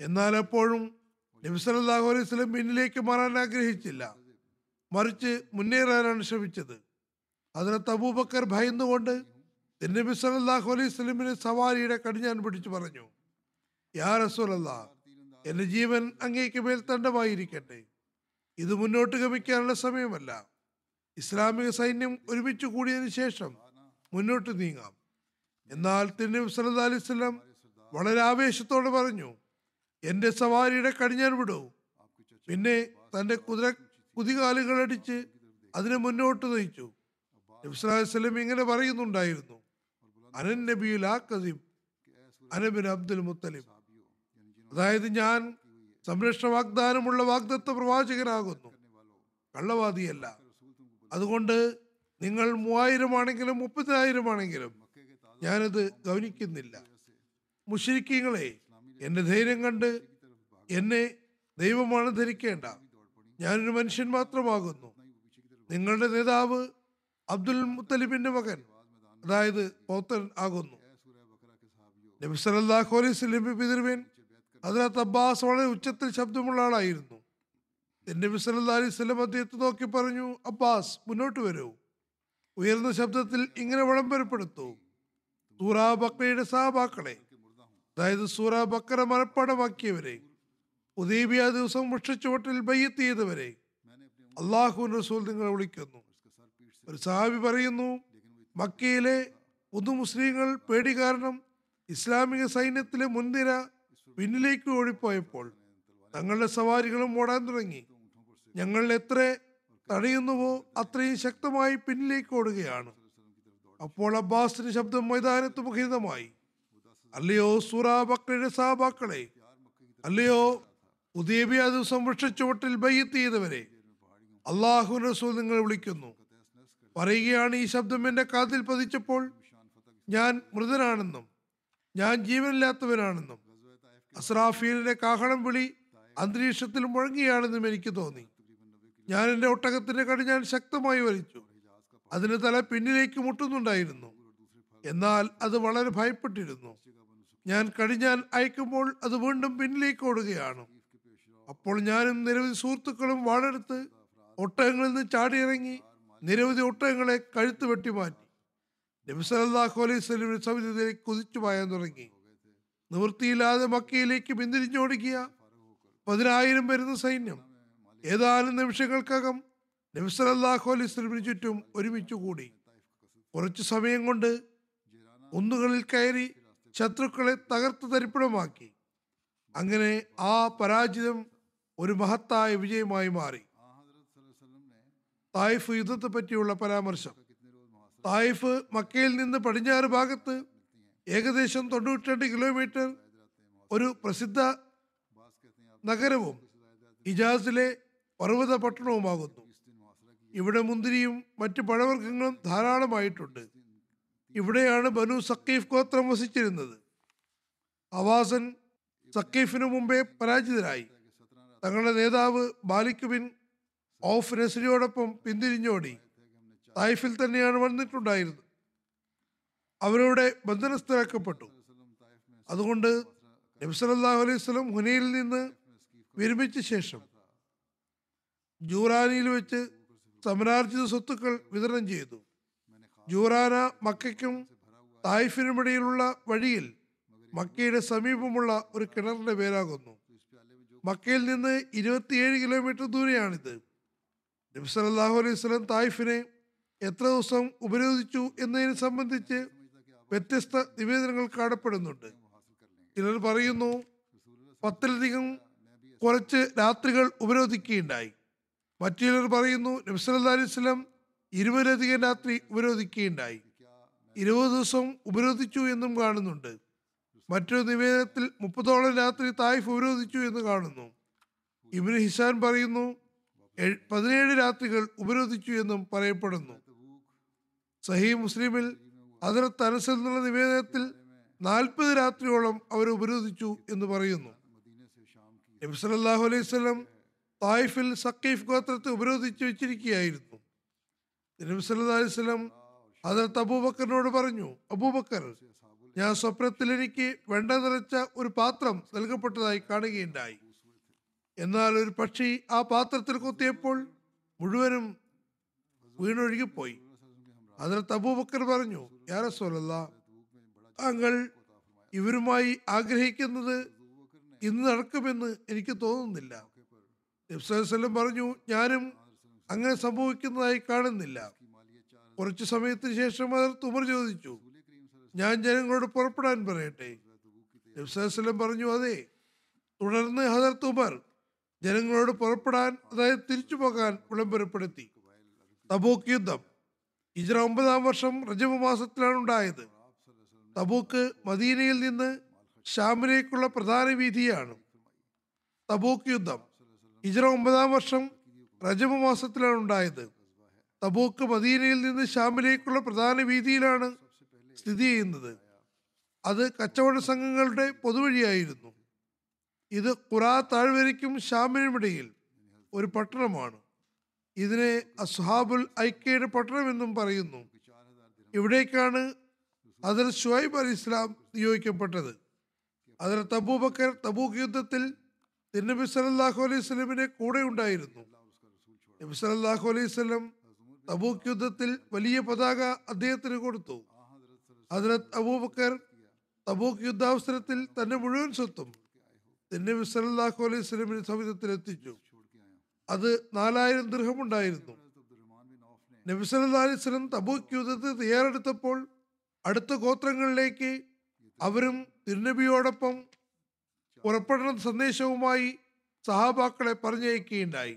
എന്നാൽ അപ്പോഴും നബി സല്ലല്ലാഹു അലൈഹി വസല്ലം പിന്നിലേക്ക് മാറാൻ ആഗ്രഹിച്ചില്ല, മറിച്ച് മുന്നേറാനാണ് ശ്രമിച്ചത്. ഹദ്റത്ത് അബൂബക്കർ ഭയന്നുകൊണ്ട് തിരുനബി സല്ലല്ലാഹു അലൈഹി വസല്ലമിനെ സവാരിയുടെ കടിഞ്ഞാൻ പിടിച്ചു പറഞ്ഞു, യാ റസൂലല്ലാഹ്, എൻ്റെ ജീവൻ അങ്ങേക്ക് മേൽ തണ്ടമായിരിക്കട്ടെ. ഇത് മുന്നോട്ട് ഗമിക്കാനുള്ള സമയമല്ല. ഇസ്ലാമിക സൈന്യം ഒരുമിച്ച് കൂടിയതിനു ശേഷം മുന്നോട്ട് നീങ്ങാം. എന്നാൽ തിരുനബി സല്ലല്ലാഹു അലൈഹി വസല്ലം വളരെ ആവേശത്തോടെ പറഞ്ഞു, എൻ്റെ സവാരിയുടെ കടിഞ്ഞാൻ വിടൂ. പിന്നെ തൻ്റെ കുതികാലുകളടിച്ച് അതിനെ മുന്നോട്ട് നയിച്ചു. നബി സല്ലല്ലാഹു അലൈഹി വസല്ലം ഇങ്ങനെ പറയുന്നുണ്ടായിരുന്നു, അനൻ നബിയുൽ അകീം അനബിൻ അബ്ദുൽ മുത്തലിബ്. അതായത്, ഞാൻ സംരക്ഷണ വാഗ്ദാനമുള്ള വാഗ്ദത്ത പ്രവാചകനാകുന്നു, കള്ളവാദിയല്ല. അതുകൊണ്ട് നിങ്ങൾ 3000 ആണെങ്കിലും 30,000 ആണെങ്കിലും ഞാനത് ഗൗനിക്കുന്നില്ല. മുശ്രിക്കീങ്ങളെ, എൻ്റെ ധൈര്യം കണ്ട് എന്നെ ദൈവമാണ് ധരിക്കേണ്ട, ഞാനൊരു മനുഷ്യൻ മാത്രമാകുന്നു. നിങ്ങളുടെ നേതാവ് അബ്ദുൽ മുത്തലിബിന്റെ മകൻ, അതായത് പൗത്രൻ ആകുന്നു. നബി സല്ലല്ലാഹു അലൈഹി വസല്ലം പിതൃവൻ ഹദ്റത്ത് അബ്ബാസ് വളരെ ഉച്ചത്തിൽ ശബ്ദമുള്ള ആളായിരുന്നു. നബി സല്ലല്ലാഹു അലൈഹി വസല്ലം അദ്ദേഹത്തെ നോക്കി പറഞ്ഞു, അബ്ബാസ്, മുന്നോട്ട് വരൂ. ഉയർന്ന ശബ്ദത്തിൽ ഇങ്ങനെ വിളംബരപ്പെടുത്തു, സൂറ ബക്കറയുടെ സഹാബാക്കളെ, അതായത് സൂറ ബക്കറ മനപ്പാഠമാക്കിയവരെ, ഹുദൈബിയ ദിവസം വൃക്ഷച്ചുവട്ടിൽ ബൈഅത്ത് ചെയ്തവരെ അല്ലാഹുവിന്റെ റസൂൽ നിങ്ങളെ വിളിക്കുന്നു. ഒരു സഹാബി പറയുന്നു, മക്കയിലെ പുതു മുസ്ലിങ്ങൾ പേടി കാരണം ഇസ്ലാമിക സൈന്യത്തിലെ മുൻനിര പിന്നിലേക്ക് ഓടിപ്പോയപ്പോൾ തങ്ങളുടെ സവാരികളും ഓടാൻ തുടങ്ങി. ഞങ്ങൾ എത്ര തടയുന്നുവോ അത്രയും ശക്തമായി പിന്നിലേക്ക് ഓടുകയാണ്. അപ്പോൾ അബ്ബാസിന്റെ ശബ്ദം മൈതാനത്ത് മുഖരിതമായി, അല്ലയോ സൂറ ബക്കറയുടെ സഹാബാക്കളെ, അല്ലയോ ഹുദൈബിയ ദിവസം വൃക്ഷച്ചുവട്ടിൽ ബൈഅത്ത് ചെയ്തവരെ അല്ലാഹുവിന്റെ റസൂൽ നിങ്ങളെ വിളിക്കുന്നു. പറയുകയാണ്, ഈ ശബ്ദം എൻ്റെ കാതിൽ പതിച്ചപ്പോൾ ഞാൻ മൃതനാണെന്നും ഞാൻ ജീവനില്ലാത്തവനാണെന്നും അസ്രാഫീലിന്റെ കാഹളം വിളി അന്തരീക്ഷത്തിൽ മുഴങ്ങിയാണെന്നും എനിക്ക് തോന്നി. ഞാൻ എൻ്റെ ഒട്ടകത്തിന്റെ കടിഞ്ഞാൻ ശക്തമായി വലിച്ചു. അതിന് തല പിന്നിലേക്ക് മുട്ടുന്നുണ്ടായിരുന്നു. എന്നാൽ അത് വളരെ ഭയപ്പെട്ടിരുന്നു. ഞാൻ കടിഞ്ഞാൻ അയക്കുമ്പോൾ അത് വീണ്ടും പിന്നിലേക്ക് ഓടുകയാണ്. അപ്പോൾ ഞാനും നിരവധി സുഹൃത്തുക്കളും വാളെടുത്ത് ഒട്ടകങ്ങളിൽ നിന്ന് ചാടിയിറങ്ങി നിരവധി ഒട്ടകങ്ങളെ കഴുത്ത് വെട്ടിമാറ്റി. നബി സല്ലല്ലാഹു അലൈഹി വസല്ലം സവിധയിലേക്ക് കുതിച്ചു പായാൻ തുടങ്ങി. നിവൃത്തിയില്ലാതെ മക്കയിലേക്ക് പിന്തിരിഞ്ഞോടിക്കുക 10,000 വരുന്ന സൈന്യം ഏതാനും നിമിഷങ്ങൾക്കകം നബി സല്ലല്ലാഹു അലൈഹി വസല്ലമിന് ചുറ്റും ഒരുമിച്ചു കൂടി. കുറച്ചു സമയം കൊണ്ട് കുന്നുകളിൽ കയറി ശത്രുക്കളെ തകർത്ത് തരിപ്പണമാക്കി. അങ്ങനെ ആ പരാജയം ഒരു മഹത്തായ വിജയമായി മാറി. തായിഫ് യുദ്ധത്തെ പറ്റിയുള്ള പരാമർശം. തായിഫ് മക്കയിൽ നിന്ന് പടിഞ്ഞാറ് ഭാഗത്ത് ഏകദേശം 92 കിലോമീറ്റർ ഒരു പ്രസിദ്ധ നഗരവും ഇജാസിലെ പർവ്വത പട്ടണവുമാകുന്നു. ഇവിടെ മുന്തിരിയും മറ്റ് പഴവർഗ്ഗങ്ങളും ധാരാളമായിട്ടുണ്ട്. ഇവിടെയാണ് ബനു സഖീഫ് ഗോത്രം വസിച്ചിരുന്നത്. ഹവാസൻ സഖീഫിനു മുമ്പേ പരാജിതരായി. തങ്ങളുടെ നേതാവ് മാലിക് ബിൻ ഔഫ് നസ്രിയോടൊപ്പം പിന്തിരിഞ്ഞോടി തായിഫിൽ തന്നെയാണ് വന്നിട്ടുണ്ടായിരുന്നത്. അവരവിടെ ബന്ധനസ്ഥരാക്കപ്പെട്ടു. അതുകൊണ്ട് നബി സല്ലല്ലാഹു അലൈഹി വസല്ലം ഹുനയിൽ നിന്ന് വിരമിച്ച ശേഷം ജൂറാനിയിൽ വെച്ച് സമരാർജിത സ്വത്തുക്കൾ വിതരണം ചെയ്തു. ജൂറാന മക്കയ്ക്കും തായിഫിനുമിടയിലുള്ള വഴിയിൽ മക്കയുടെ സമീപമുള്ള ഒരു കിണറിന്റെ പേരാകുന്നു. മക്കയിൽ നിന്ന് 27 കിലോമീറ്റർ ദൂരെയാണിത്. നബി സല്ലല്ലാഹു അലൈഹി വസല്ലം തായിഫിനെ എത്ര ദിവസം ഉപരോധിച്ചു എന്നതിനെ സംബന്ധിച്ച് വ്യത്യസ്ത നിവേദനങ്ങൾ കാണപ്പെടുന്നുണ്ട്. ചിലർ പറയുന്നു 10ലധികം കുറച്ച് രാത്രികൾ ഉപരോധിക്കുകയുണ്ടായി. മറ്റു ചിലർ പറയുന്നു നബി സല്ലല്ലാഹു അലൈഹി വസല്ലം 20ലധികം രാത്രി ഉപരോധിക്കുകയുണ്ടായി. 20 ദിവസം ഉപരോധിച്ചു എന്നും കാണുന്നുണ്ട്. മറ്റൊരു നിവേദനത്തിൽ 30ഓളം രാത്രി തായിഫ് ഉപരോധിച്ചു എന്ന് കാണുന്നു. ഇബ്നു ഹിസാൻ പറയുന്നു 17 രാത്രികൾ ഉപരോധിച്ചു എന്നും പറയപ്പെടുന്നു. സഹീഹ് മുസ്ലിമിൽ ഹദ്റത്ത് അനസ് എന്നുള്ള നിവേദനത്തിൽ 40 രാത്രിയോളം അവർ ഉപരോധിച്ചു എന്ന് പറയുന്നു. നബി സല്ലല്ലാഹു അലൈഹി വസല്ലം തായിഫിൽ സഖീഫ് ഗോത്രത്തെ ഉപരോധിച്ചു വെച്ചിരിക്കുകയായിരുന്നു. നബി സല്ലല്ലാഹു അലൈഹി വസല്ലം ഹദ്റത്ത് അബൂബക്കറിനോട് പറഞ്ഞു, അബൂബക്കർ, ഞാൻ സ്വപ്നത്തിൽ എനിക്ക് വെണ്ട നിറച്ച ഒരു പാത്രം നൽകപ്പെട്ടതായി കാണുകയുണ്ടായി. എന്നാൽ ഒരു പക്ഷി ആ പാത്രത്തിൽ കൊത്തിയപ്പോൾ മുഴുവനും വീണൊഴുകിപ്പോയി. ഹദ്റത്ത് അബൂബക്കർ പറഞ്ഞു, യാ റസൂലല്ലാഹ്, താങ്കൾ ഇവരുമായി ആഗ്രഹിക്കുന്നത് ഇന്ന് നടക്കുമെന്ന് എനിക്ക് തോന്നുന്നില്ല. നബി സല്ലല്ലാഹു അലൈഹി വസല്ലം പറഞ്ഞു, ഞാനും അങ്ങനെ സംഭവിക്കുന്നതായി കാണുന്നില്ല. കുറച്ചു സമയത്തിന് ശേഷം ഹദ്റത്ത് ഉമർ ചോദിച്ചു, ഞാൻ ജനങ്ങളോട് പുറപ്പെടാൻ പറയട്ടെ? നബി സല്ലല്ലാഹു അലൈഹി വസല്ലം പറഞ്ഞു, അതെ. തുടർന്ന് ഹദ്റത്ത് ഉമർ ജനങ്ങളോട് പുറപ്പെടാൻ, അതായത് തിരിച്ചു പോകാൻ വിളംബരപ്പെടുത്തി. തബൂക്ക് യുദ്ധം ഹിജ്റ 9-ാം വർഷം റജബ് മാസത്തിലാണ് ഉണ്ടായത്. തബൂക്ക് മദീനയിൽ നിന്ന് ഷാമിലേക്കുള്ള പ്രധാന വീതിയാണ്. തബൂക്ക് യുദ്ധം ഹിജ്റ 9-ാം വർഷം റജബ് മാസത്തിലാണ് ഉണ്ടായത്. തബൂക്ക് മദീനയിൽ നിന്ന് ഷാമിലേക്കുള്ള പ്രധാന വീതിയിലാണ് സ്ഥിതി ചെയ്യുന്നത്. അത് കച്ചവട സംഘങ്ങളുടെ പൊതുവഴിയായിരുന്നു. ഇത് ഖുറാ താഴ്വരയ്ക്കും ഷാമിനുമിടയിൽ ഒരു പട്ടണമാണ്. ഇതിനെ അസ്ഹാബുൽ ഐക്കയുടെ പട്ടണം എന്നും പറയുന്നു. ഇവിടേക്കാണ് ഹദ്റത്ത് ശുഐബ് അലി ഇസ്ലാം നിയോഗിക്കപ്പെട്ടത്. ഹദ്റത്ത് അബൂബക്കർ തബൂക്ക് യുദ്ധത്തിൽ തിരുനബി സല്ലല്ലാഹു അലൈഹി വസല്ലമിന്റെ കൂടെ ഉണ്ടായിരുന്നു. നബി സല്ലല്ലാഹു അലൈഹി വസല്ലം തബൂക്ക് യുദ്ധത്തിൽ വലിയ പതാക അദ്ദേഹത്തിന് കൊടുത്തു. ഹദ്റത്ത് അബൂബക്കർ തബൂക്ക് യുദ്ധാവസരത്തിൽ തന്റെ മുഴുവൻ സ്വത്തും തിരുനബി സല്ലല്ലാഹു അലൈഹി വസല്ലമിന്റെ സവിധത്തിൽ എത്തിച്ചു. അത് 4000 ദിർഹം ഉണ്ടായിരുന്നു. നബി സല്ലല്ലാഹു അലൈഹി വസല്ലം തബൂക്ക് യുദ്ധത്തിന് തയ്യാറെടുത്തപ്പോൾ അടുത്ത ഗോത്രങ്ങളിലേക്ക് അവരും തിരുനബിയോടൊപ്പം പുറപ്പെടുന്ന സന്ദേശവുമായി സഹാബാക്കളെ പറഞ്ഞയക്കുകയുണ്ടായി.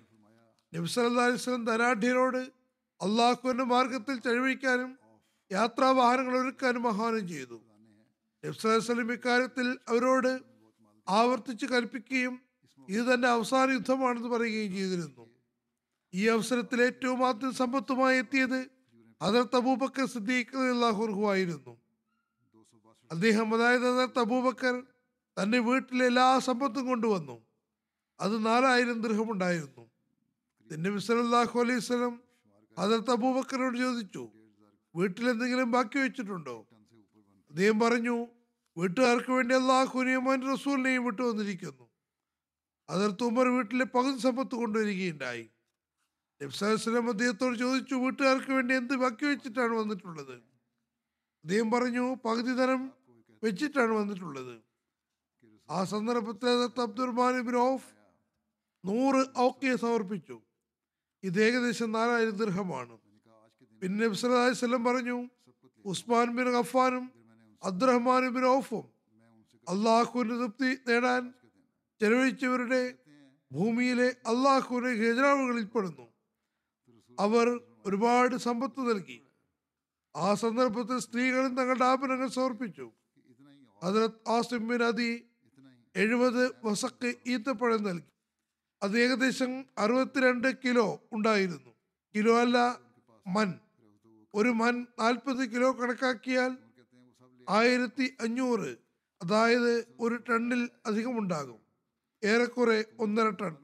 നബി സല്ലല്ലാഹു അലൈഹി വസല്ലം ധനാഢ്യരോട് അള്ളാഹുവിന്റെ മാർഗത്തിൽ ചെലവഴിക്കാനും യാത്രാവാഹനങ്ങൾ ഒരുക്കാനും ആഹ്വാനം ചെയ്തു. നബി സല്ലല്ലാഹു അലൈഹി വസല്ലം ഇക്കാര്യത്തിൽ അവരോട് ആവർത്തിച്ച് കൽപ്പിക്കുകയും ഇത് തന്റെ അവസാന യുദ്ധമാണെന്ന് പറയുകയും ചെയ്തിരുന്നു. ഈ അവസരത്തിൽ ഏറ്റവും ആദ്യം സമ്പത്തുമായി എത്തിയത് ഹദ്റത്ത് അബൂബക്കർ സിദ്ദീഖ് റളിയല്ലാഹു അൻഹു ആയിരുന്നു. അദ്ദേഹം, അതായത് ഹദ്റത്ത് അബൂബക്കർ, തന്റെ വീട്ടിലെ എല്ലാ സമ്പത്തും കൊണ്ടുവന്നു. അത് 4000 ദിർഹം ഉണ്ടായിരുന്നു. നബി സല്ലല്ലാഹു അലൈഹി വസല്ലം ഹദ്റത്ത് അബൂബക്കറിനോട് ചോദിച്ചു, വീട്ടിലെന്തെങ്കിലും ബാക്കി വെച്ചിട്ടുണ്ടോ? അദ്ദേഹം പറഞ്ഞു, വീട്ടുകാർക്ക് വേണ്ടി അള്ളാഹുവിനെയും അവന്റെ റസൂലിനെയും വിട്ടു വന്നിരിക്കുന്നു. ഹദ്റത്ത് ഉമർ വീട്ടിലെ പകുതി സമ്പത്ത് കൊണ്ടുവരികയുണ്ടായി. നബി സല്ലല്ലാഹു അലൈഹി വസല്ലം അദ്ദേഹത്തോട് ചോദിച്ചു, വീട്ടുകാർക്ക് വേണ്ടി എന്ത് ബാക്കി വെച്ചിട്ടാണ് വന്നിട്ടുള്ളത്? അദ്ദേഹം പറഞ്ഞു, പകുതി ധനം വെച്ചിട്ടാണ് വന്നിട്ടുള്ളത്. ആ സന്ദർഭത്തിൽ ഹദ്റത്ത് അബ്ദുറഹ്മാൻ ഇബ്നു ഔഫ് 100 ഔക്കിയ സമർപ്പിച്ചു. ഇത് ഏകദേശം 4000 ദിർഹമാണ്. പിന്നെ നബി സല്ലല്ലാഹു അലൈഹി വസല്ലം പറഞ്ഞു, ഉസ്മാൻ ബിൻ ഗഫാനും അബ്ദുറഹ്മാൻ ഇബ്നു ഔഫും അള്ളാഹുവിന്റെ തൃപ്തി നേടാൻ ചെലവഴിച്ചവരുടെ ഭൂമിയിലെ അള്ളാഹുവിന്റെ ഖജനാവുകളിൽ പെടുന്നു. അവർ ഒരുപാട് സമ്പത്ത് നൽകി. ആ സന്ദർഭത്തിൽ സ്ത്രീകളും തങ്ങളുടെ ആഭരണങ്ങൾ സമർപ്പിച്ചു. ഹദ്റത്ത് ആസിം ബിൻ അദി 70 വസക്ക് ഈത്തപ്പഴം നൽകി. അത് ഏകദേശം 62 കിലോ ഉണ്ടായിരുന്നു. കിലോ അല്ല, മൻ. ഒരു മൻ 40 കിലോ കണക്കാക്കിയാൽ 1500, അതായത് 1 ടണ്ണിൽ അധികം ഉണ്ടാകും, ഏറെക്കുറെ 1.5 ടൺ.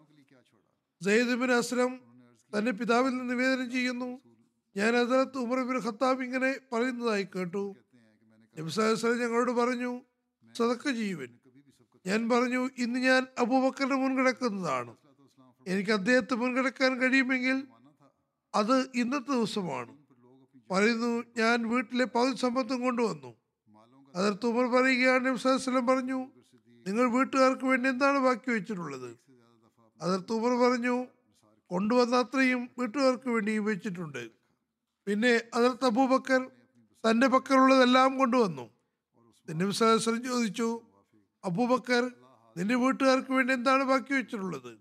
സെയ്ദ് ബിൻ അസ്ലം തന്റെ പിതാവിൽ നിന്ന് നിവേദനം ചെയ്യുന്നു, ഞാൻ ഹദ്റത്ത് ഉമർ ഇബ്നു ഖത്താബ് ഇങ്ങനെ പറയുന്നതായി കേട്ടു. നബി സല്ലല്ലാഹു അലൈഹി വസല്ലം ഞങ്ങളോട് പറഞ്ഞു, സദക്ക ചെയ്യുവൻ, ഞാൻ പറഞ്ഞു, ഇന്ന് ഞാൻ അബൂബക്കറിനെ മുൻകിടക്കുന്നതാണ്. എനിക്ക് അദ്ദേഹത്തെ മുൻകിടക്കാൻ കഴിയുമെങ്കിൽ അത് ഇന്നത്തെ ദിവസമാണ്. പറയുന്നു, ഞാൻ വീട്ടിലെ പകുതി സമ്പത്തും കൊണ്ടുവന്നു. അതിർത്ത് ഉമർ പറയുകയാണ്, നബിസ്വലം പറഞ്ഞു, നിങ്ങൾ വീട്ടുകാർക്ക് വേണ്ടി എന്താണ് ബാക്കി വെച്ചിട്ടുള്ളത്? അതിർത്ത് ഉമർ പറഞ്ഞു, കൊണ്ടുവന്ന അത്രയും വീട്ടുകാർക്ക് വേണ്ടി വെച്ചിട്ടുണ്ട്. പിന്നെ അതിർത്ത് അബൂബക്കർ തൻ്റെ പക്കലുള്ളതെല്ലാം കൊണ്ടുവന്നു. നബിസ്വലം ചോദിച്ചു, അബൂബക്കർ നിന്റെ വീട്ടുകാർക്ക് വേണ്ടി എന്താണ് ബാക്കി വെച്ചിട്ടുള്ളത്?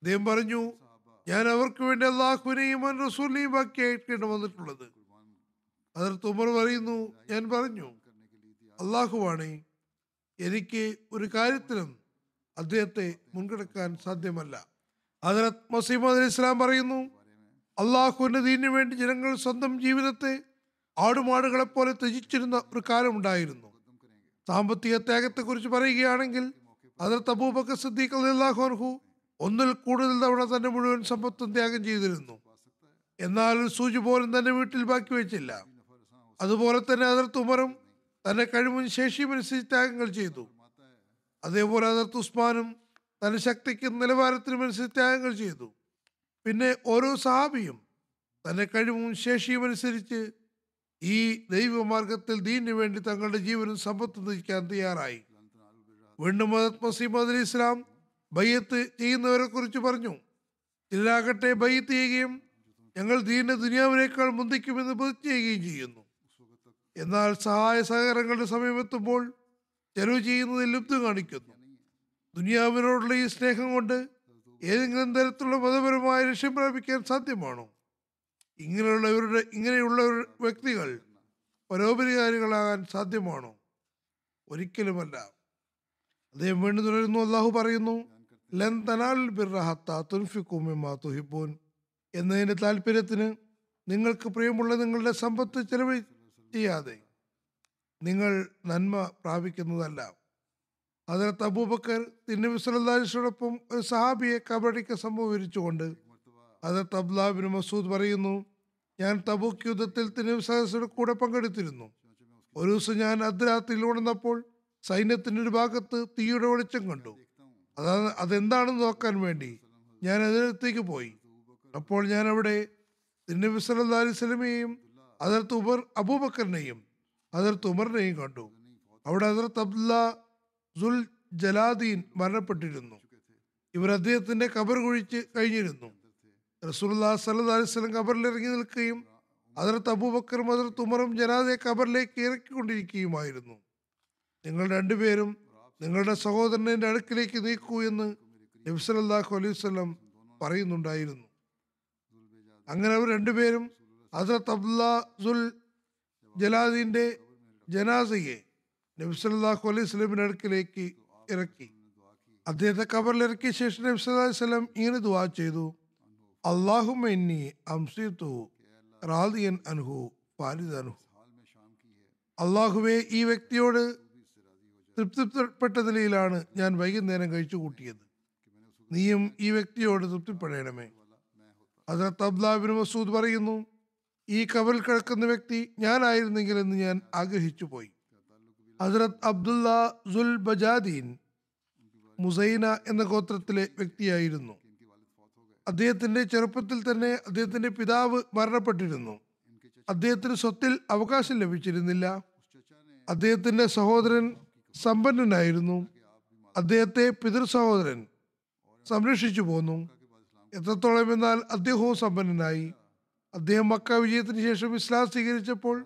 അദ്ദേഹം പറഞ്ഞു, ഞാൻ അവർക്ക് വേണ്ടി അള്ളാഹുവിനെയും റസൂലിനെയും ബാക്കിയായിട്ടാണ് വന്നിട്ടുള്ളത്. അതിർത്ത് ഉമർ പറയുന്നു, ഞാൻ പറഞ്ഞു, അള്ളാഹുവാണേ, എനിക്ക് ഒരു കാര്യത്തിലും അദ്ദേഹത്തെ മുൻകിടക്കാൻ സാധ്യമല്ല. ഹദരത്ത് മസീഹ് അലൈഹി ഇസ്ലാം പറയുന്നു, അള്ളാഹുവിൻ്റെ ദീനിനു വേണ്ടി ജനങ്ങൾ സ്വന്തം ജീവിതത്തെ ആടുമാടുകളെപ്പോലെ ത്യജിച്ചിരുന്ന ഒരു കാലമുണ്ടായിരുന്നു. സാമ്പത്തിക ത്യാഗത്തെക്കുറിച്ച് പറയുകയാണെങ്കിൽ ഹദരത്ത് അബൂബക്കർ സിദ്ദീഖ് റളിയല്ലാഹു അൻഹു ഒന്നിൽ കൂടുതൽ തവണ തന്റെ മുഴുവൻ സമ്പത്തും ത്യാഗം ചെയ്തിരുന്നു. എന്നാൽ ഒരു സൂചി പോലും തന്റെ വീട്ടിൽ ബാക്കി വെച്ചില്ല. അതുപോലെ തന്നെ ഹദരത്ത് ഉമറും തന്റെ കഴിവും ശേഷിയുമനുസരിച്ച് ത്യാഗങ്ങൾ ചെയ്തു. അതേപോലെ ഹദരത്ത് ഉസ്മാനും തന്റെ ശക്തിക്കും നിലവാരത്തിനുമനുസരിച്ച് ത്യാഗങ്ങൾ ചെയ്തു. പിന്നെ ഓരോ സഹാബിയും തന്റെ കഴിവും ശേഷിയുമനുസരിച്ച് ഈ ദൈവമാർഗത്തിൽ ദീനിനു വേണ്ടി തങ്ങളുടെ ജീവനും സമ്പത്തും ത്യജിക്കാൻ തയ്യാറായി. വീണ്ടും ഹദരത്ത് മസീഹ് അലി ഇസ്ലാം ബയ്യത്ത് ചെയ്യുന്നവരെ കുറിച്ച് പറഞ്ഞു, ചിലരാകട്ടെ ബയ്യത്ത് ചെയ്യുകയും ഞങ്ങൾ ദീനിനെ ദുനിയാവിനേക്കാൾ മുന്തിക്കുമെന്ന് പ്രതിജ്ഞ ചെയ്യുകയും ചെയ്യുന്നു. എന്നാൽ സഹായ സഹകരണങ്ങളുടെ സമയമെത്തുമ്പോൾ ചെലവ് ചെയ്യുന്നതിൽ ലുബ്ധം കാണിക്കുന്നു. ദുനിയാവിനോടുള്ള ഈ സ്നേഹം കൊണ്ട് ഏതെങ്കിലും തരത്തിലുള്ള മതപരമായ ലക്ഷ്യം പ്രാപിക്കാൻ സാധ്യമാണോ? ഇങ്ങനെയുള്ള വ്യക്തികൾ പരോപരികാരികളാകാൻ സാധ്യമാണോ? ഒരിക്കലുമല്ല. അദ്ദേഹം വീണ്ടും തുടരുന്നു, അള്ളാഹു പറയുന്നു, ലൻ തനാൽ ബിർറഹത്ത തുൻഫിക്കുമിമാ തുഹിബ്ബൂൻ എന്നതിൻ്റെ താല്പര്യത്തിന് നിങ്ങൾക്ക് പ്രിയമുള്ള നിങ്ങളുടെ സമ്പത്ത് ചെലവ് ചെയ്യാതെ നിങ്ങൾ നന്മ പ്രാപിക്കുന്നതല്ല. ഹദരത്ത് അബൂബക്കർ തിന്നബി സ്വല്ലല്ലാഹു അലൈഹി വസല്ലമയോടൊപ്പം ഒരു സഹാബിയെ കബറടക്ക സംഭവിച്ചുകൊണ്ട് ഹദരത്ത് അബ്ദുല്ലാഹ് ഇബ്നു മസൂദ് പറയുന്നു, ഞാൻ തബൂക്ക് യുദ്ധത്തിൽ തിന്നബി സ്വല്ലല്ലാഹു കൂടെ പങ്കെടുത്തിരുന്നു. ഒരു ദിവസം ഞാൻ അർദ്ധരാത്രിയിൽ ഉണർന്നപ്പോൾ സൈന്യത്തിൻ്റെ ഒരു ഭാഗത്ത് തീയുടെ വെളിച്ചം കണ്ടു. അതെന്താണെന്ന് നോക്കാൻ വേണ്ടി ഞാൻ അതിനടുത്തേക്ക് പോയി. അപ്പോൾ ഞാൻ അവിടെ തിന്നബി സ്വല്ലല്ലാഹു അലൈഹി വസല്ലമയെയും ഹദരത്ത് അബൂബക്കറിനെയും ഹദരത്ത് ഉമറിനെയും കണ്ടു. അവിടെ ഹദരത്ത് അബ്ദുല്ലാ സുൽ ജലാദീൻ മരണപ്പെട്ടിരുന്നു. ഇവർ അദ്ദേഹത്തിന്റെ ഖബർ കുഴിച്ച് കഴിഞ്ഞിരുന്നു. റസൂലുള്ളാഹി സ്വല്ലല്ലാഹു അലൈഹി വസല്ലം ഖബറിൽ ഇറങ്ങി നിൽക്കുകയും ഹദരത്ത് അബൂബക്കറും ഹദരത്ത് ഉമറും ജനാദയെ ഖബറിലേക്ക് ഇറക്കിക്കൊണ്ടിരിക്കുകയുമായിരുന്നു. നിങ്ങൾ രണ്ടുപേരും നിങ്ങളുടെ സഹോദരൻ്റെ അടുക്കിലേക്ക് നീക്കൂ എന്ന് നബി സല്ലല്ലാഹു അലൈഹി വസല്ലം പറയുന്നുണ്ടായിരുന്നു. അങ്ങനെ അവർ രണ്ടുപേരും ഹദരത്ത് അബ്ദുല്ലാ സുൽ ജലാദിന്റെ ജനാസയെ നബി സല്ലല്ലാഹു അലൈഹി വസല്ലമിന്റെ അടുക്കിലേക്ക് ഇറക്കി. അദ്ദേഹത്തെ ഖബറിൽ ഇറക്കിയ ശേഷം നബി സല്ലല്ലാഹു അലൈഹി വസല്ലം ഇങ്ങനെ ദുആ ചെയ്തു, അല്ലാഹുമ്മ ഇന്നി അംസിതു റാദിയൻ അൻഹു ഫാരിദൻ. അല്ലാഹുവേ, ഈ വ്യക്തിയോട് തൃപ്തിപ്പെട്ട നിലയിലാണ് ഞാൻ വൈകുന്നേരം കഴിച്ചു കൂട്ടിയത്. നീയും ഈ വ്യക്തിയോട് തൃപ്തിപ്പെടണമേ. ഹദരത്ത് അബ്ദുല്ലാഹ് ഇബ്നു മസൂദ് പറയുന്നു, ഈ ഖബറിൽ കിടക്കുന്ന വ്യക്തി ഞാനായിരുന്നെങ്കിൽ എന്ന് ഞാൻ ആഗ്രഹിച്ചു പോയി. ഹദരത്ത് അബ്ദുല്ലാ സുൽ ബജാദീൻ മുസൈന എന്ന ഗോത്രത്തിലെ വ്യക്തിയായിരുന്നു. അദ്ദേഹത്തിന്റെ ചെറുപ്പത്തിൽ തന്നെ അദ്ദേഹത്തിന്റെ പിതാവ് മരണപ്പെട്ടിരുന്നു. അദ്ദേഹത്തിന് സ്വത്തിൽ അവകാശം ലഭിച്ചിരുന്നില്ല. അദ്ദേഹത്തിന്റെ സഹോദരൻ സമ്പന്നനായിരുന്നു. അദ്ദേഹത്തെ പിതൃ സഹോദരൻ സംരക്ഷിച്ചു പോന്നു. എത്രത്തോളം എന്നാൽ അദ്ദേഹവും സമ്പന്നനായി. അദ്ദേഹം മക്ക വിജയത്തിന് ശേഷം ഇസ്ലാം സ്വീകരിച്ചപ്പോൾ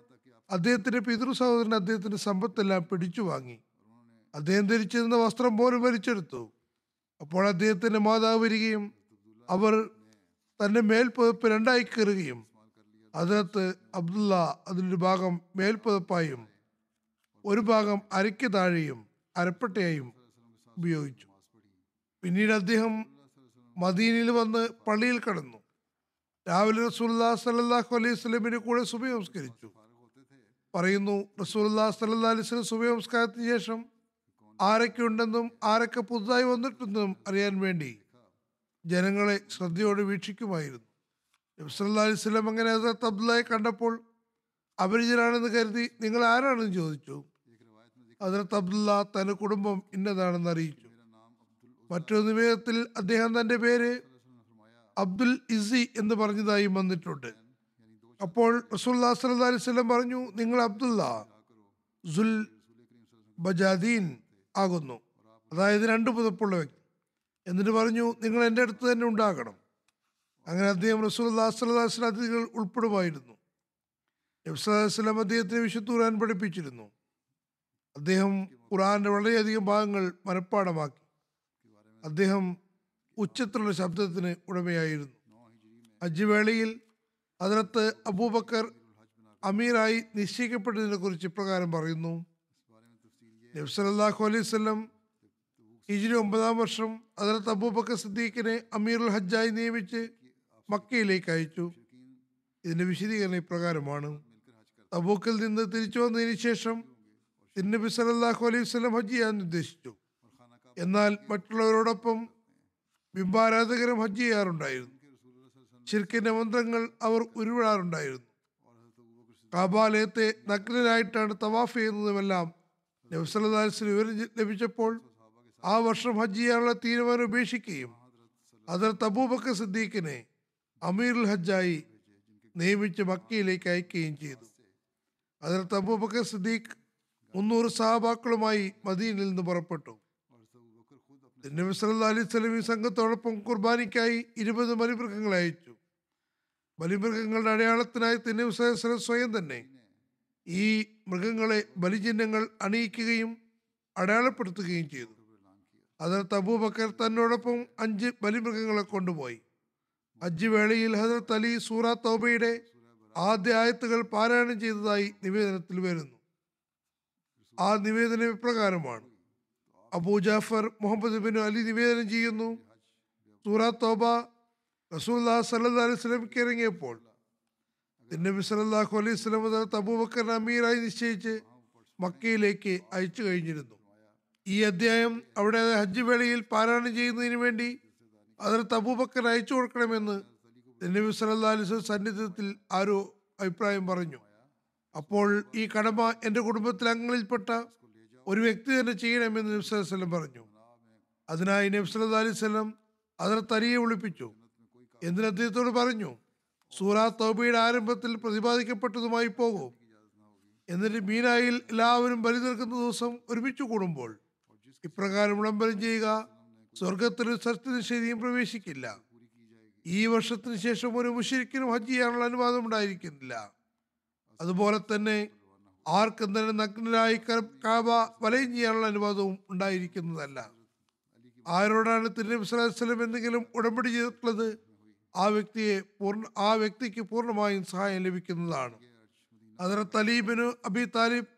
അദ്ദേഹത്തിന്റെ പിതൃ സഹോദരൻ അദ്ദേഹത്തിന്റെ സമ്പത്തെല്ലാം പിടിച്ചു വാങ്ങി. അദ്ദേഹം ധരിച്ചിരുന്ന വസ്ത്രം പോലും വലിച്ചെടുത്തു. അപ്പോൾ അദ്ദേഹത്തിന്റെ മാതാവ് വരികയും അവർ തന്റെ മേൽപ്പുതപ്പ് രണ്ടായി കീറുകയും അതിനകത്ത് അബ്ദുള്ള അതിലൊരു ഭാഗം മേൽപ്പുതപ്പായും ഒരു ഭാഗം അരയ്ക്ക് താഴെയും അരപ്പട്ടയായും ഉപയോഗിച്ചു. പിന്നീട് അദ്ദേഹം മദീനയിൽ വന്ന് പള്ളിയിൽ കടന്നു. രാവിലെ റസൂലുള്ളാഹി സ്വല്ലല്ലാഹു അലൈഹി വസല്ലമിന്റെ കൂടെ സുബഹി നമസ്കരിച്ചു. പറയുന്നു, റസൂലുള്ളാഹി സ്വല്ലല്ലാഹു അലൈഹി വസല്ലം സുബഹി നമസ്കാരത്തിന് ശേഷം ആരൊക്കെ ഉണ്ടെന്നും ആരൊക്കെ പുതുതായി വന്നിട്ടുണ്ടെന്നും അറിയാൻ വേണ്ടി ജനങ്ങളെ ശ്രദ്ധയോടെ വീക്ഷിക്കുമായിരുന്നു. നബി സല്ലല്ലാഹു അലൈഹി വസല്ലം അങ്ങനെ ഹദരത്ത് അബ്ദുള്ളയെ കണ്ടപ്പോൾ അപരിചിതനാണെന്ന് കരുതി നിങ്ങൾ ആരാണെന്ന് ചോദിച്ചു. ഹസ്രത്ത് അബ്ദുള്ള തന്റെ കുടുംബം ഇന്നതാണെന്ന് അറിയിച്ചു. മറ്റൊരു നിവേദനത്തിൽ അദ്ദേഹം തന്റെ പേര് അബ്ദുൽ ഇസി എന്ന് പറഞ്ഞതായി വന്നിട്ടുണ്ട്. അപ്പോൾ റസൂലുള്ളാഹി സ്വല്ലല്ലാഹി അലൈഹി വസല്ലം പറഞ്ഞു, നിങ്ങൾ അബ്ദുള്ള സുൽ ബജാദീൻ ആകുന്നു, അതായത് രണ്ട് പുതപ്പുള്ള വ്യക്തി. എന്നിട്ട് പറഞ്ഞു, നിങ്ങൾ എൻ്റെ അടുത്ത് തന്നെ ഉണ്ടാകണം. അങ്ങനെ അദ്ദേഹം റസൂലുള്ളാഹി സ്വല്ലല്ലാഹി അലൈഹി വസല്ലം അതിഥികൾ ഉൾപ്പെടുമായിരുന്നു. നബി സല്ലല്ലാഹി അലൈഹി വസല്ലം അദ്ദേഹത്തിന് വിശുദ്ധ ഖുർആൻ പഠിപ്പിച്ചിരുന്നു. അദ്ദേഹം ഖുർആൻ്റെ വളരെയധികം ഭാഗങ്ങൾ മനഃപ്പാഠമാക്കി. അദ്ദേഹം ഉച്ചത്തിലുള്ള ശബ്ദത്തിന് ഉടമയായിരുന്നു. ഹജ്ജ് വേളയിൽ ഹദ്റത്ത് അബൂബക്കർ അമീറായി നിശ്ചയിക്കപ്പെട്ടതിനെ കുറിച്ച് ഇപ്രകാരം പറയുന്നു. നബി സല്ലല്ലാഹു അലൈഹി വസല്ലം ഹിജ്രി 9-ാം വർഷം ഹദ്റത്ത് അബൂബക്കർ സിദ്ദീഖിനെ അമീറുൽ ഹജ്ജായി നിയമിച്ച് മക്കയിലേക്ക് അയച്ചു. ഇതിന്റെ വിശദീകരണം ഇപ്രകാരമാണ്. തബൂക്കിൽ നിന്ന് തിരിച്ചു വന്നതിന് ശേഷം തിരുനബി സല്ലല്ലാഹു അലൈഹി വസല്ലം ഹജ്ജ് ചെയ്യാൻ ഉദ്ദേശിച്ചു. എന്നാൽ മറ്റുള്ളവരോടൊപ്പം ബിംബാരാധകരും ഹജ്ജ് ചെയ്യാറുണ്ടായിരുന്നു. ശിർക്കിന്റെ മന്ത്രങ്ങൾ അവർ ഉരുവിടാറുണ്ടായിരുന്നു. കാബാലയത്തെ നഗ്നനായിട്ടാണ് തവാഫ് ചെയ്യുന്നതുമെല്ലാം നബി സല്ലല്ലാഹു അലൈഹി വസല്ലം വിവരം ലഭിച്ചപ്പോൾ ആ വർഷം ഹജ്ജ് ചെയ്യാനുള്ള തീരുമാനം ഉപേക്ഷിക്കുകയും ഹദ്റത്ത് അബൂബക്കർ സിദ്ദീഖിനെ അമീറുൽ ഹജ്ജായി നിയമിച്ച് മക്കയിലേക്ക് അയക്കുകയും ചെയ്തു. ഹദ്റത്ത് അബൂബക്കർ സിദ്ദീഖ് 300 സഹാബാക്കളുമായി മദീനയിൽ നിന്ന് പുറപ്പെട്ടു. നബി സല്ലല്ലാഹു അലൈഹി വസല്ലം ഈ സംഘത്തോടൊപ്പം കുർബാനിക്കായി 20 ബലിമൃഗങ്ങളെ അയച്ചു. ബലിമൃഗങ്ങളുടെ അടയാളത്തിനായി നബി സല്ലല്ലാഹു അലൈഹി വസല്ലം സ്വയം തന്നെ ഈ മൃഗങ്ങളെ ബലിചിഹ്നങ്ങൾ അണിയിക്കുകയും അടയാളപ്പെടുത്തുകയും ചെയ്തു. ഹദ്റത്ത് അബൂബക്കർ തന്നോടൊപ്പം 5 ബലിമൃഗങ്ങളെ കൊണ്ടുപോയി. ഹജ്ജ് വേളയിൽ ഹദ്റത്ത് അലി സൂറ തൗബയുടെ ആദ്യ ആയത്തുകൾ പാരായണം ചെയ്തതായി നിവേദനത്തിൽ വരുന്നു. ആ നിവേദനം ഇപ്രകാരമാണ്. Abu Jafar Muhammad bin Ali നിവേദനം ചെയ്യുന്നു, സൂറ തൗബ റസൂലുള്ളാഹി സ്വല്ലല്ലാഹു അലൈഹി വസല്ലമക്ക് ഇറങ്ങിയപ്പോൾ നബി സല്ലല്ലാഹു അലൈഹി വസല്ലം ഹദ്റത്ത് അബൂബക്കറിനെ അമീറായി നിശ്ചയിച്ച് മക്കയിലേക്ക് അയച്ചു കഴിഞ്ഞിരുന്നു. ഈ അധ്യായം അവിടെ ഹജ്ജ് വേളയിൽ പാരായണം ചെയ്യുന്നതിന് വേണ്ടി ഹദ്റത്ത് അബൂബക്കർ അയച്ചു കൊടുക്കണമെന്ന് നബി സല്ലല്ലാഹു അലൈഹി വസല്ലം സന്നിധിത്തിൽ ആരോ അഭിപ്രായം പറഞ്ഞു. അപ്പോൾ ഈ കടമ എൻ്റെ കുടുംബത്തിലെ അംഗങ്ങളിൽപ്പെട്ട ഒരു വ്യക്തി തന്നെ ചെയ്യണമെന്ന് നബി സല്ലല്ലാഹു അലൈഹി വസല്ലം പറഞ്ഞു. അതിനായി നബി സല്ലല്ലാഹു അലൈഹി വസല്ലം ഹദ്റത്ത് അലിയെ വിളിപ്പിച്ചു. എന്നിട്ട് അദ്ദേഹത്തോട് പറഞ്ഞു, സൂറ തൗബയുടെ ആരംഭത്തിൽ പ്രതിപാദിക്കപ്പെട്ടതുമായി പോകും. എന്നിട്ട് മീനായിൽ എല്ലാവരും ബലി നൽകുന്ന ദിവസം ഒരുമിച്ച് കൂടുമ്പോൾ ഇപ്രകാരം വിളംബരം ചെയ്യുക, സ്വർഗത്തിലും സത്യനിഷേധിയും പ്രവേശിക്കില്ല. ഈ വർഷത്തിന് ശേഷം ഒരു മുശ്രിക്കിനും ഹജ്ജ് ചെയ്യാനുള്ള അനുവാദം ഉണ്ടായിരിക്കുന്നില്ല. അതുപോലെ തന്നെ ആർക്കും തന്നെ നഗ്നരായി കാബ വലയം ചെയ്യാനുള്ള അനുവാദവും ഉണ്ടായിരിക്കുന്നതല്ല. ആരോടാണ് തിരുനബി സല്ലല്ലാഹു അലൈഹി വസല്ലം എന്തെങ്കിലും ഉടമ്പടി ചെയ്തിട്ടുള്ളത്, ആ വ്യക്തിക്ക് പൂർണ്ണമായും സഹായം ലഭിക്കുന്നതാണ്. ഹദ്റത്ത് അലി ഇബ്നു അബി താലിബ്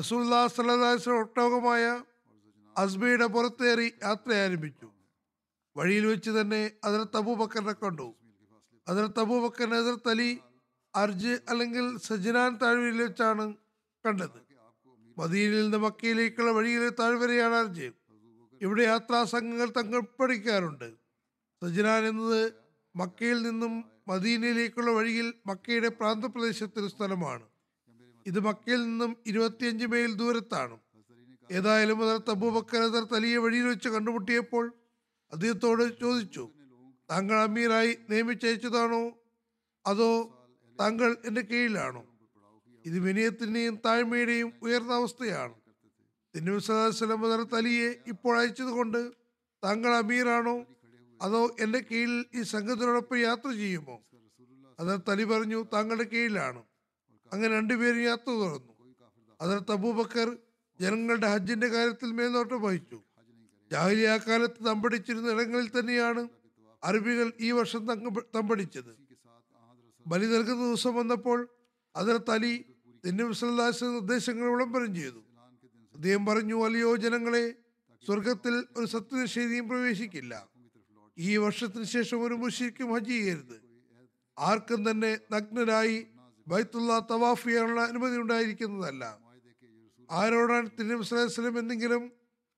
റസൂലുള്ളാഹി സ്വല്ലല്ലാഹു അലൈഹി വസല്ലം ഒട്ടകമായ അസ്ബയുടെ പുറത്തേറി യാത്ര ആരംഭിച്ചു. വഴിയിൽ വെച്ച് തന്നെ ഹദ്റത്ത് അബൂബക്കറിനെ കണ്ടു. ഹദ്റത്ത് അബൂബക്കറിനെ ഹദ്റത്ത് അലി അർജ് അല്ലെങ്കിൽ സജ്നാൻ താഴ്വരയിൽ വെച്ചാണ് കണ്ടത്. മദീനയിൽ നിന്ന് മക്കയിലേക്കുള്ള വഴിയിലെ താഴ്വരയാണ് അർജ്. ഇവിടെ യാത്രാ സംഘങ്ങൾ തങ്കപ്പടിക്കാറുണ്ട്. സജ്നാൻ എന്നത് മക്കയിൽ നിന്നും മദീനയിലേക്കുള്ള വഴിയിൽ മക്കയുടെ പ്രാന്തപ്രദേശത്തൊരു സ്ഥലമാണ്. ഇത് മക്കയിൽ നിന്നും 25 മൈൽ ദൂരത്താണ്. ഏതായാലും ഹദ്റത്ത് അബൂബക്കർ ഹദ്റത്ത് അലിയെ വഴിയിൽ വെച്ച് കണ്ടുമുട്ടിയപ്പോൾ അദ്ദേഹത്തോട് ചോദിച്ചു, താങ്കൾ അമീറായി നിയമിച്ചയച്ചതാണോ അതോ താങ്കൾ എൻ്റെ കീഴിലാണോ? ഇത് വിനയത്തിൻ്റെയും താഴ്മയുടെയും ഉയർന്ന അവസ്ഥയാണ്. നബി സല്ലല്ലാഹു അലൈഹി വസല്ലം ഹദ്റത്ത് അലിയെ ഇപ്പോൾ അയച്ചതുകൊണ്ട് താങ്കൾ അമീറാണോ അതോ എൻ്റെ കീഴിൽ ഈ സംഘത്തിനോടൊപ്പം യാത്ര ചെയ്യുമോ? ഹദ്റത്ത് അലി പറഞ്ഞു, താങ്കളുടെ കീഴിലാണ്. അങ്ങനെ രണ്ടുപേരും യാത്ര തുടർന്നു. ഹദ്റത്ത് അബൂബക്കർ ജനങ്ങളുടെ ഹജ്ജിന്റെ കാര്യത്തിൽ മേൽനോട്ടം വഹിച്ചു. ജാഹിലിയ്യ കാലത്ത് തമ്പടിച്ചിരുന്ന ഇടങ്ങളിൽ തന്നെയാണ് അറബികൾ ഈ വർഷം തമ്പടിച്ചത്. ബലി നൽകുന്ന ദിവസം വന്നപ്പോൾ ഹദ്റത്ത് അലി നബി സല്ലല്ലാഹു അലൈഹി വസല്ലം നിർദ്ദേശങ്ങൾ വിളംബരം ചെയ്തു. അദ്ദേഹം പറഞ്ഞു, അലിയോ ജനങ്ങളെ, സ്വർഗത്തിൽ ഒരു സത്യനിഷേധിയും പ്രവേശിക്കില്ല. ഈ വർഷത്തിന് ശേഷം ഒരു മുശ്രിക്കും ഹജ്ജ് ചെയ്യരുത്. ആർക്കും തന്നെ നഗ്നരായി ബൈത്തുള്ള തവാഫ് ചെയ്യാനുള്ള അനുമതി ഉണ്ടായിരിക്കുന്നതല്ല. ആരോടാണ് തിരുനബി സല്ലല്ലാഹു അലൈഹി വസല്ലം എന്തെങ്കിലും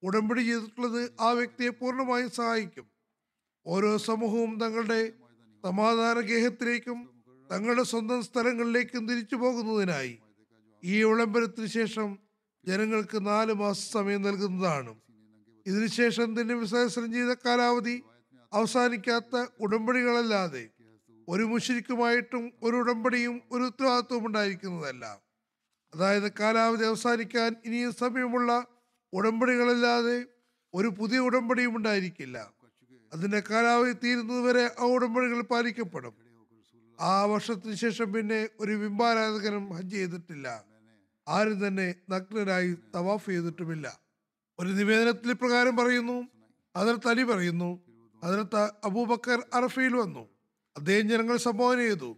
ഉടമ്പടി ചെയ്തിട്ടുള്ളത്, ആ വ്യക്തിയെ പൂർണ്ണമായും സഹായിക്കും. ഓരോ സമൂഹവും തങ്ങളുടെ സമാധാന ഗേഹത്തിലേക്കും തങ്ങളുടെ സ്വന്തം സ്ഥലങ്ങളിലേക്കും തിരിച്ചു പോകുന്നതിനായി ഈ വിളംബരത്തിന് ശേഷം ജനങ്ങൾക്ക് 4 മാസം സമയം നൽകുന്നതാണ്. ഇതിനുശേഷം തന്നെ വിസർജനം ചെയ്ത കാലാവധി അവസാനിക്കാത്ത ഉടമ്പടികളല്ലാതെ ഒരു മുശ്രിക്കുമായിട്ടും ഒരു ഉടമ്പടിയും ഒരു ഉത്തരവാദിത്വവും ഉണ്ടായിരിക്കുന്നതല്ല. അതായത് കാലാവധി അവസാനിക്കാൻ ഇനിയും സമയമുള്ള ഉടമ്പടികളല്ലാതെ ഒരു പുതിയ ഉടമ്പടിയും ഉണ്ടായിരിക്കില്ല. അതിൻ്റെ കാലാവധി തീരുന്നതുവരെ ആ ഉടമ്പടികൾ പാലിക്കപ്പെടും. ആ വർഷത്തിന് ശേഷം പിന്നെ ഒരു ബിംബാരാധകനും ഹജ്ജ് ചെയ്തിട്ടില്ല. ആരും തന്നെ നഗ്നരായി തവാഫ് ചെയ്തിട്ടുമില്ല. ഒരു നിവേദനത്തിൽ പ്രകാരം പറയുന്നു, ഹദ്റത്ത് അലി പറയുന്നു, ഹദ്റത്ത് അബൂബക്കർ അറഫയിൽ വന്നു. അദ്ദേഹം ജനങ്ങൾ സംബോധന ചെയ്തു.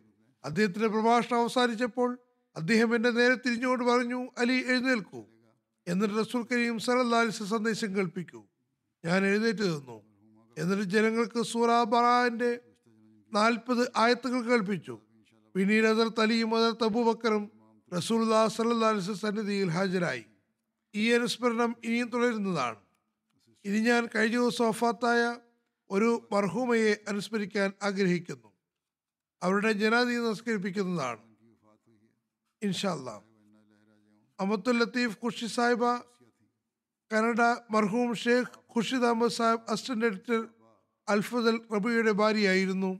അദ്ദേഹത്തിന്റെ പ്രഭാഷണം അവസാനിച്ചപ്പോൾ അദ്ദേഹം എന്റെ നേരെ തിരിഞ്ഞുകൊണ്ട് പറഞ്ഞു, അലി എഴുന്നേൽക്കൂ. എന്നിട്ട് റസൂൽ കരീം സല്ലല്ലാഹു അലൈഹി വസല്ലം സന്ദേശം കേൾപ്പിക്കൂ. ഞാൻ എഴുന്നേറ്റ് നിന്നു. എന്നിട്ട് ജനങ്ങൾക്ക് സൂറ ബറാഅന്റെ 40 ആയത്തുകൾ കേൾപ്പിച്ചു. പിന്നീട് ഹദ്റത്ത് അലിയും ഹദ്റത്ത് അബൂബക്കറും റസൂലുള്ളാഹി സല്ലല്ലാഹു അലൈഹി വസല്ലം സന്നിധിയിൽ ഹാജരായി. ഈ അനുസ്മരണം ഇനിയും തുടരുന്നതാണ്. ഇനി ഞാൻ കഴിഞ്ഞ ദിവസം വഫാത്തായ ഒരു മർഹൂമയെ അനുസ്മരിക്കാൻ ആഗ്രഹിക്കുന്നു. അവരുടെ ജനാദി നമസ്കരിപ്പിക്കുന്നതാണ് ഇൻഷാ അല്ലാഹ്. അമത്തുൽ ലത്തീഫ് ഖുർഷി സാഹിബ, കനഡ. മർഹൂം ഷെയ്ഖ് ഖുർഷിദ് അഹമ്മദ് സാഹിബ് അസിസ്റ്റന്റ് എഡിറ്റർ അൽഫദൽ റബിയുടെ ഭാര്യയായിരുന്നു.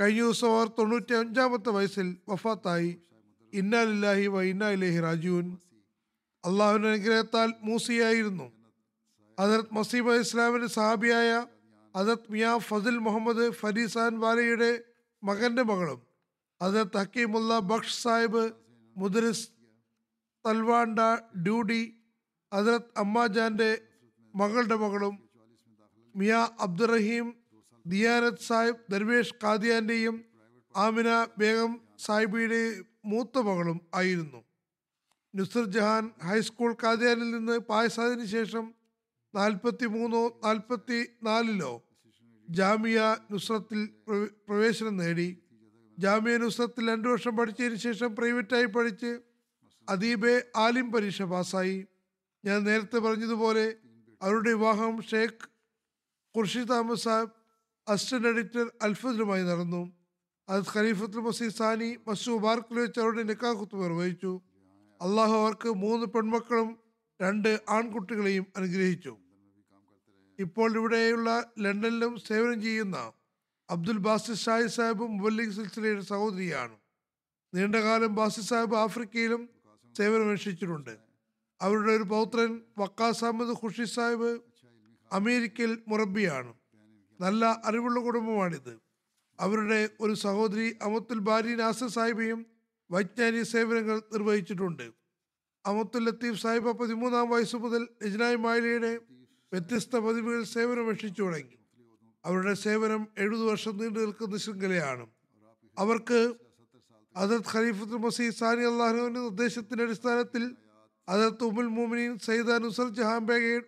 കഴിഞ്ഞ ദിവസം അവർ 95-ാമത്തെ വയസ്സിൽ വഫാത്തായി. ഇന്നാ ലില്ലാഹി വ ഇന്നാ ഇലൈഹി റാജിഊൻ. അള്ളാഹുവിൻ്റെ അനുഗ്രഹത്താൽ മൂസിയായിരുന്നു. ഹദ്റത്ത് മസീബ ഇസ്ലാമിൻ്റെ സഹാബിയായ ഹദ്റത്ത് മിയാ ഫസിൽ മുഹമ്മദ് ഫരീസാൻ വാലയുടെ മകൻ്റെ മകളും ഹദ്റത്ത് ഹക്കീമുല്ല ബക്ഷ് സാഹിബ് മുദ്രിസ് തൽവാണ്ട ഡ്യൂഡി ഹദ്റത്ത് അമ്മാജാൻ്റെ മകളുടെ മകളും മിയാ അബ്ദുറഹീം ദിയാനത്ത് സാഹിബ് ദർവേഷ് ഖാദിയാൻ്റെയും ആമിന ബേഗം സാഹിബിയുടെ മൂത്ത മകളും ആയിരുന്നു. നുസർ ജഹാൻ ഹൈസ്കൂൾ കാദിയാനിൽ നിന്ന് പായസായതിനു ശേഷം 43-44 ജാമിയ നുസ്രത്തിൽ പ്രവേശനം നേടി. ജാമിയ നുസ്രത്തിൽ 2 വർഷം പഠിച്ചതിന് ശേഷം പ്രൈവറ്റായി പഠിച്ച് അദീബെ ആലിം പരീക്ഷ പാസ്സായി. ഞാൻ നേരത്തെ പറഞ്ഞതുപോലെ അവരുടെ വിവാഹം ഷെയ്ഖ് ഖുർഷിദ് അഹമ്മദ് സാഹിബ് അസിസ്റ്റന്റ് എഡിറ്റർ അൽഫദിലുമായി നടന്നു. അത് ഖലീഫത്തുൽ മസീഹ് സാനി മസ്ജിദ് മുബാറക്കിൽ വെച്ച് അവരുടെ നിക്കാഹ് ഖുത്ബ നിർവഹിച്ചു. അള്ളാഹു അവർക്ക് 3 പെൺമക്കളും 2 ആൺകുട്ടികളെയും അനുഗ്രഹിച്ചു. ഇപ്പോൾ ഇവിടെയുള്ള ലണ്ടനിലും സേവനം ചെയ്യുന്ന അബ്ദുൽ ബാസിസ് ഷാഹി സാഹിബും മുബല്ലിഗ് സിൽസിലയുടെ സഹോദരിയാണ്. നീണ്ടകാലം ബാസിസ് സാഹിബ് ആഫ്രിക്കയിലും സേവനമനുഷ്ഠിച്ചിട്ടുണ്ട്. അവരുടെ ഒരു പൗത്രൻ വക്കാസ് അഹമ്മദ് ഖുർഷി സാഹിബ് അമേരിക്കയിൽ മുറബിയാണ്. നല്ല അറിവുള്ള കുടുംബമാണിത്. അവരുടെ ഒരു സഹോദരി അമത്തുൽ ബാരി നാസർ സാഹിബയും വൈജ്ഞാനിക സേവനങ്ങൾ നിർവഹിച്ചിട്ടുണ്ട്. അമത്തുൽ ലത്തീഫ് സാഹിബ് 13-ാം വയസ്സ് മുതൽ ലജ്നായ് മാലിയുടെ വ്യത്യസ്ത പതിവുകൾ സേവനമനുഷ്ഠിച്ചു തുടങ്ങി. അവരുടെ സേവനം 70 വർഷം നീണ്ടു നിൽക്കുന്ന ശൃംഖലയാണ്. അവർക്ക് ഹദ്റത്ത് ഖലീഫത്തുൽ മസീഹ് സാനി അള്ളാഹുവിൻ്റെ നിർദ്ദേശത്തിൻ്റെ അടിസ്ഥാനത്തിൽ ഹദ്റത്ത് ഉമ്മുൽ മുഅ്മിനീൻ സയ്യിദ നുസർ ജഹാൻ ബേഗം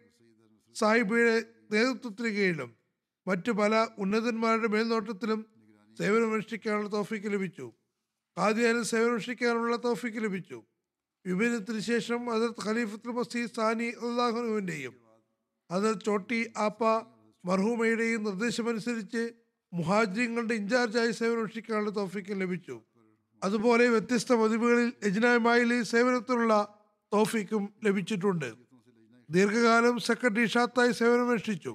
സാഹിബിയുടെ നേതൃത്വത്തിന് കീഴിലും മറ്റു പല ഉന്നതന്മാരുടെ മേൽനോട്ടത്തിലും സേവനമനുഷ്ഠിക്കാനുള്ള തൗഫീക്ക് ലഭിച്ചു. ഖാദിയാനിൽ സേവനമനുഷ്ഠിക്കാനുള്ള തൗഫീക്ക് ലഭിച്ചു. വിഭജനത്തിന് ശേഷം ഹദ്റത്ത് ഖലീഫത്തുൽ മസീഹ് സാനി അള്ളാഹുവിൻ്റെയും ഹദ്റത്ത് ചോട്ടി ആപ്പ മർഹൂമയുടെയും നിർദ്ദേശമനുസരിച്ച് മുഹാജിങ്ങളുടെ ഇൻചാർജായി സേവനമനുഷ്ഠിക്കാനുള്ള തൗഫീക്ക് ലഭിച്ചു. അതുപോലെ വ്യത്യസ്ത പതിവുകളിൽ ലജ്നായ് മാലിയിൽ സേവനത്തിനുള്ള തൗഫീക്കും ലഭിച്ചിട്ടുണ്ട്. ദീർഘകാലം സെക്രട്ടറി ഷാത്തായി സേവനമനുഷ്ഠിച്ചു.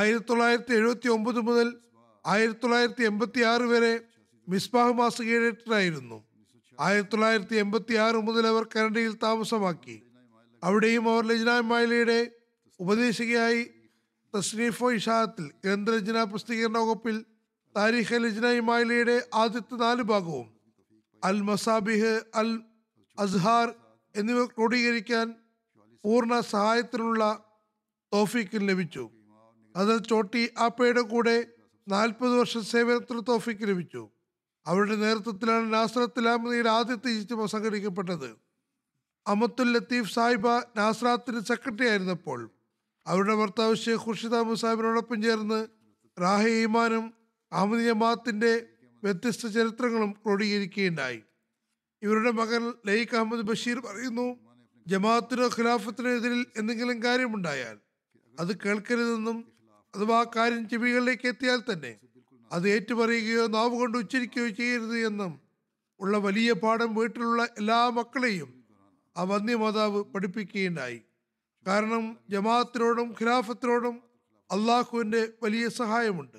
1979 മുതൽ 1986 വരെ മിസ്ബാഹ് മാസിക എഡിറ്ററായിരുന്നു. 1986 മുതൽ അവർ കാനഡയിൽ താമസമാക്കി. അവിടെയും അവർ ലജ്നായ് മാലിയുടെ ഉപദേശികയായി തസ്നീഫോ ഇഷാഅത്തിൽ ഗ്രന്ഥരചനാ പ്രസിദ്ധീകരണ വകുപ്പിൽ താരിഖ് ലജ്നായ് മാലിയുടെ ആദ്യത്തെ 4 ഭാഗവും അൽ മസാബിഹ് അൽ അസ്ഹാർ എന്നിവ ക്രോഡീകരിക്കാൻ പൂർണ്ണ സഹായത്തിനുള്ള തൗഫീഖ് ലഭിച്ചു. അതിൽ ചോട്ടി ആപ്പയുടെ കൂടെ 40 വർഷം സേവനത്തിന് തൗഫീഖ് ലഭിച്ചു. അവരുടെ നേതൃത്വത്തിലാണ് നാസ്രത്തിലാമതിയുടെ ആദ്യത്തെ ഇജ്തിമ സംഘടിക്കപ്പെട്ടത്. അമത്തുൽ ലത്തീഫ് സാഹിബ നാസ്രാത്തിന് സെക്രട്ടറി ആയിരുന്നപ്പോൾ അവരുടെ ഭർത്താവ് ഷെയ്ഖ് ഖുർഷിദ് അഹമ്മദ് സാഹിബിനോടൊപ്പം ചേർന്ന് റാഹ ഈമാനും അഹമ്മദ് ജമാഅത്തിൻ്റെ വ്യത്യസ്ത ചരിത്രങ്ങളും ക്രോഡീകരിക്കുകയുണ്ടായി. ഇവരുടെ മകൻ ലൈക്ക് അഹമ്മദ് ബഷീർ പറയുന്നു, ജമാഅത്തിനോ ഖിലാഫത്തിനോ എതിരിൽ എന്തെങ്കിലും കാര്യമുണ്ടായാൽ അത് കേൾക്കരുതെന്നും അഥവാ ആ കാര്യം ചെവികളിലേക്ക് എത്തിയാൽ തന്നെ അത് ഏറ്റുപറയുകയോ നാവുകൊണ്ട് ഉച്ചരിക്കുകയോ ചെയ്യരുത് എന്നും ഉള്ള വലിയ പാഠം വീട്ടിലുള്ള എല്ലാ മക്കളെയും ആ ആ വന്യമാതാവ് പഠിപ്പിക്കുകയുണ്ടായി. കാരണം ജമാഅത്തിനോടും ഖിലാഫത്തിനോടും അള്ളാഹുവിൻ്റെ വലിയ സഹായമുണ്ട്.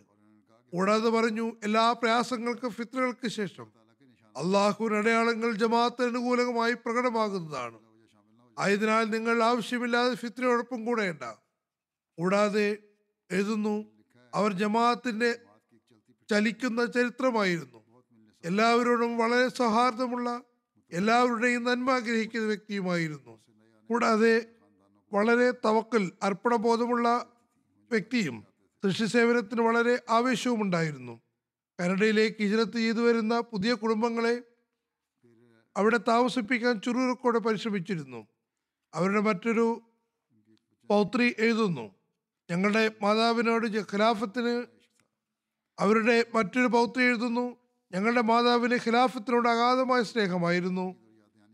കൂടാതെ പറഞ്ഞു, എല്ലാ പ്രയാസങ്ങൾക്കും ഫിത്നകൾക്ക് ശേഷം അള്ളാഹുവിൻ്റെ അടയാളങ്ങൾ ജമാഅത്തിന് അനുകൂലമായി പ്രകടമാകുന്നതാണ്. ആയതിനാൽ നിങ്ങൾ ആവശ്യമില്ലാതെ ഫിത്നയോടൊപ്പം കൂടെയണ്ട. കൂടാതെ എഴുതുന്നു, അവർ ജമാഅത്തിൻ്റെ ചലിക്കുന്ന ചരിത്രമായിരുന്നു. എല്ലാവരോടും വളരെ സൗഹാർദ്ദമുള്ള, എല്ലാവരുടെയും നന്മ ആഗ്രഹിക്കുന്ന വ്യക്തിയുമായിരുന്നു. കൂടാതെ വളരെ തവക്കൽ അർപ്പണബോധമുള്ള വ്യക്തിയും കൃഷിസേവനത്തിന് വളരെ ആവേശവുമുണ്ടായിരുന്നു. കാനഡയിലേക്ക് ഹിജ്റത്ത് ചെയ്തു വരുന്ന പുതിയ കുടുംബങ്ങളെ അവിടെ താമസിപ്പിക്കാൻ ചുറുചുറുക്കോടെ പരിശ്രമിച്ചിരുന്നു. അവരുടെ മറ്റൊരു പൗത്രി എഴുതുന്നു, ഞങ്ങളുടെ മാതാവിനോട് ഖിലാഫത്തിന് അവരുടെ മറ്റൊരു പൗത്രി എഴുതുന്നു, ഞങ്ങളുടെ മാതാവിന് ഖിലാഫത്തിനോട് അഗാധമായ സ്നേഹമായിരുന്നു.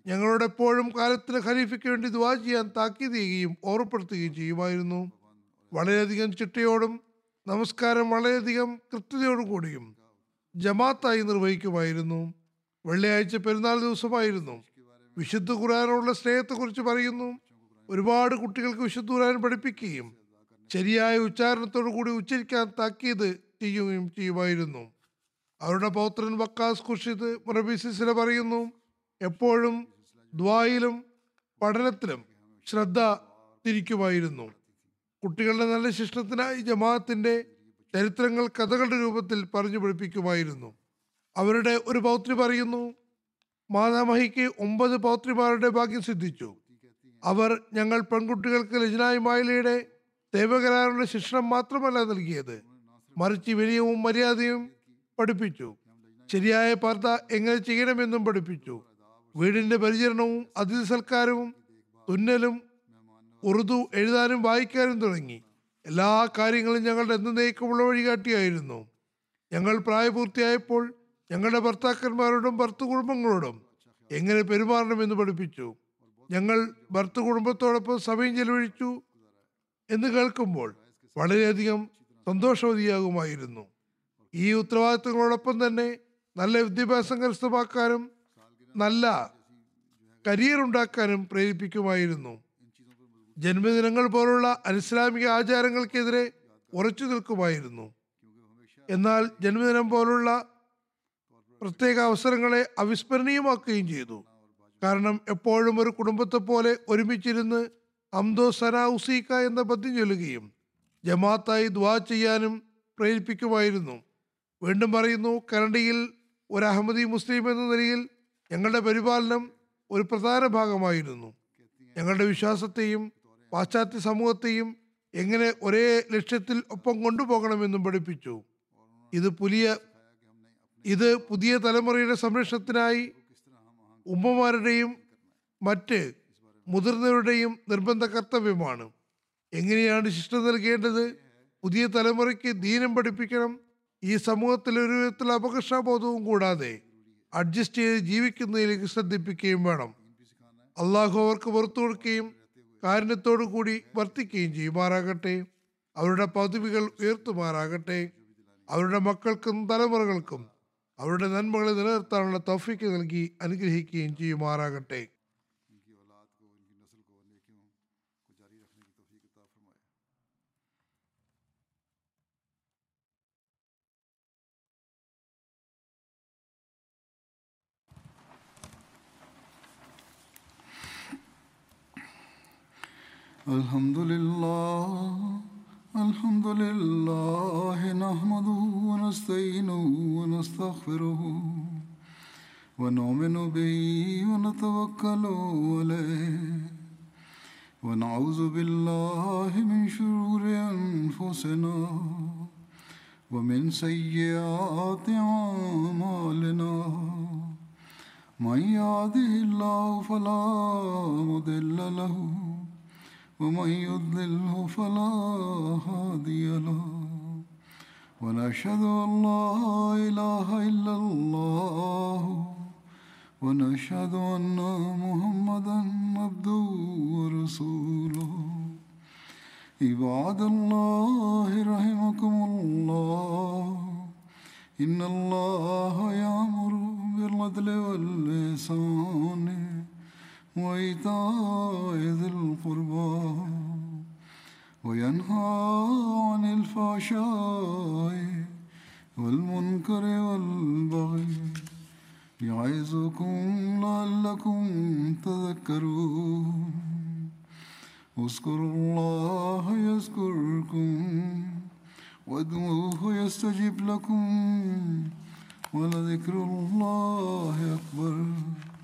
ഞങ്ങളോട് എപ്പോഴും കാലത്തിന് ഖലീഫയ്ക്ക് വേണ്ടി ദുആ ചെയ്യാൻ താക്കീത് ചെയ്യുകയും ഓർമ്മപ്പെടുത്തുകയും ചെയ്യുമായിരുന്നു. വളരെയധികം ചിട്ടയോടും നമസ്കാരം വളരെയധികം കൃത്യതയോടും കൂടിയും ജമാഅത്തായി നിർവഹിക്കുമായിരുന്നു. വെള്ളിയാഴ്ച പെരുന്നാൾ ദിവസമായിരുന്നു. വിശുദ്ധ ഖുർആനുള്ള സ്നേഹത്തെക്കുറിച്ച് പറയുന്നു, ഒരുപാട് കുട്ടികൾക്ക് വിശുദ്ധ ഖുർആൻ പഠിപ്പിക്കുകയും ശരിയായ ഉച്ചാരണത്തോടു കൂടി ഉച്ചരിക്കാൻ താക്കീത് ചെയ്യുകയും ചെയ്യുമായിരുന്നു. അവരുടെ പൗത്രൻ വക്കാസ് ഖുർഷിദ് മുറബി സിസില പറയുന്നു, എപ്പോഴും ദുആയിലും പഠനത്തിലും ശ്രദ്ധ തിരിക്കുമായിരുന്നു. കുട്ടികളുടെ നല്ല ശിക്ഷണത്തിനായി ജമാഅത്തിൻ്റെ ചരിത്രങ്ങൾ കഥകളുടെ രൂപത്തിൽ പറഞ്ഞു പഠിപ്പിക്കുമായിരുന്നു. അവരുടെ ഒരു പൗത്രി പറയുന്നു, മാതാമഹിക്ക് 9 പൗത്രിമാരുടെ ഭാഗ്യം സിദ്ധിച്ചു. അവർ ഞങ്ങൾ പെൺകുട്ടികൾക്ക് ലജ്നായ് മായിലയുടെ ദൈവകരാറുള്ള ശിക്ഷണം മാത്രമല്ല നൽകിയത്, മറിച്ച് വിനയവും മര്യാദയും പഠിപ്പിച്ചു. ശരിയായ പർദ്ദ എങ്ങനെ ചെയ്യണമെന്നും പഠിപ്പിച്ചു. വീടിൻ്റെ പരിചരണവും അതിഥി സൽക്കാരവും തുന്നലും ഉറുദു എഴുതാനും വായിക്കാനും തുടങ്ങി. എല്ലാ കാര്യങ്ങളും ഞങ്ങളുടെ എന്നേക്കുമുള്ള വഴികാട്ടിയായിരുന്നു. ഞങ്ങൾ പ്രായപൂർത്തിയായപ്പോൾ ഞങ്ങളുടെ ഭർത്താക്കന്മാരോടും ഭർത്തുകുടുംബങ്ങളോടും എങ്ങനെ പെരുമാറണമെന്ന് പഠിപ്പിച്ചു. ഞങ്ങൾ ഭർത്തുകുടുംബത്തോടൊപ്പം സമയം ചെലവഴിച്ചു എന്ന് കേൾക്കുമ്പോൾ വളരെയധികം സന്തോഷവതിയാകുമായിരുന്നു. ഈ ഉത്തരവാദിത്തങ്ങളോടൊപ്പം തന്നെ നല്ല വിദ്യാഭ്യാസം കരസ്ഥമാക്കാനും നല്ല കരിയർ ഉണ്ടാക്കാനും പ്രേരിപ്പിക്കുമായിരുന്നു. ജന്മദിനങ്ങൾ പോലുള്ള അനിസ്ലാമിക ആചാരങ്ങൾക്കെതിരെ ഉറച്ചു നിൽക്കുമായിരുന്നു. എന്നാൽ ജന്മദിനം പോലുള്ള പ്രത്യേക അവസരങ്ങളെ അവിസ്മരണീയമാക്കുകയും ചെയ്തു. കാരണം എപ്പോഴും ഒരു കുടുംബത്തെ പോലെ ഒരുമിച്ചിരുന്ന് ഹംദോ സനാ ഉസീക്ക എന്ന പദ്യം ചൊല്ലുകയും ജമാഅത്തായി ദുആ ചെയ്യാനും പ്രേരിപ്പിക്കുമായിരുന്നു. വീണ്ടും പറയുന്നു, കരണ്ടിയിൽ ഒരു അഹമ്മദി മുസ്ലിം എന്ന നിലയിൽ ഞങ്ങളുടെ പരിപാലനം ഒരു പ്രധാന ഭാഗമായിരുന്നു. ഞങ്ങളുടെ വിശ്വാസത്തെയും പാശ്ചാത്യ സമൂഹത്തെയും എങ്ങനെ ഒരേ ലക്ഷ്യത്തിൽ ഒപ്പം കൊണ്ടുപോകണമെന്നും പഠിപ്പിച്ചു. ഇത് പുതിയ തലമുറയുടെ സംരക്ഷണത്തിനായി ഉമ്മമാരുടെയും മറ്റ് മുതിർന്നവരുടെയും നിർബന്ധ കർത്തവ്യമാണ്. എങ്ങനെയാണ് ശിക്ഷണം നൽകേണ്ടത്? പുതിയ തലമുറയ്ക്ക് ദീനം പഠിപ്പിക്കണം. ഈ സമൂഹത്തിൽ ഒരു വിധത്തിലുള്ള അപകർഷാബോധവും കൂടാതെ അഡ്ജസ്റ്റ് ചെയ്ത് ജീവിക്കുന്നതിലേക്ക് ശ്രദ്ധിപ്പിക്കുകയും വേണം. അള്ളാഹു അവർക്ക് പുറത്തു കൊടുക്കുകയും കാരുണ്യത്തോടു കൂടി വർത്തിക്കുകയും ചെയ്യുമാറാകട്ടെ. അവരുടെ പദവികൾ ഉയർത്തുമാറാകട്ടെ. അവരുടെ മക്കൾക്കും തലമുറകൾക്കും അവരുടെ നന്മകളെ നിലനിർത്താനുള്ള തൗഫീക്ക് നൽകി അനുഗ്രഹിക്കുകയും ചെയ്യുമാറാകട്ടെ. അൽഹംദുലില്ലാഹ് അൽഹംദുലില്ലാഹി നഹ്മദുഹു വനസ്തഈനുഹു വനസ്തഗ്ഫിറുഹു വനുഅ്മിനു ബിഹി വനതവക്കലു അലൈഹി വനഊദു ബില്ലാഹി മിൻ ശുറൂരി അൻഫുസിനാ വമിൻ സയ്യിആതി അഅ്മാലിനാ മൻ യഹ്ദിഹില്ലാഹു ഫലാ മുദില്ല ലഹു ومن يضلله فلا هادي له ونشهد أن لا إله إلا الله ونشهد أن محمدا عبده ورسوله عباد الله رحمكم الله إن الله يأمر بالعدل والإحسان وإيتاء ذي القربى وينهى عن الفحشاء والمنكر والبغي يعظكم لعلكم تذكرون اذكروا الله يذكركم وادعوه يستجب لكم ولذكر الله أكبر.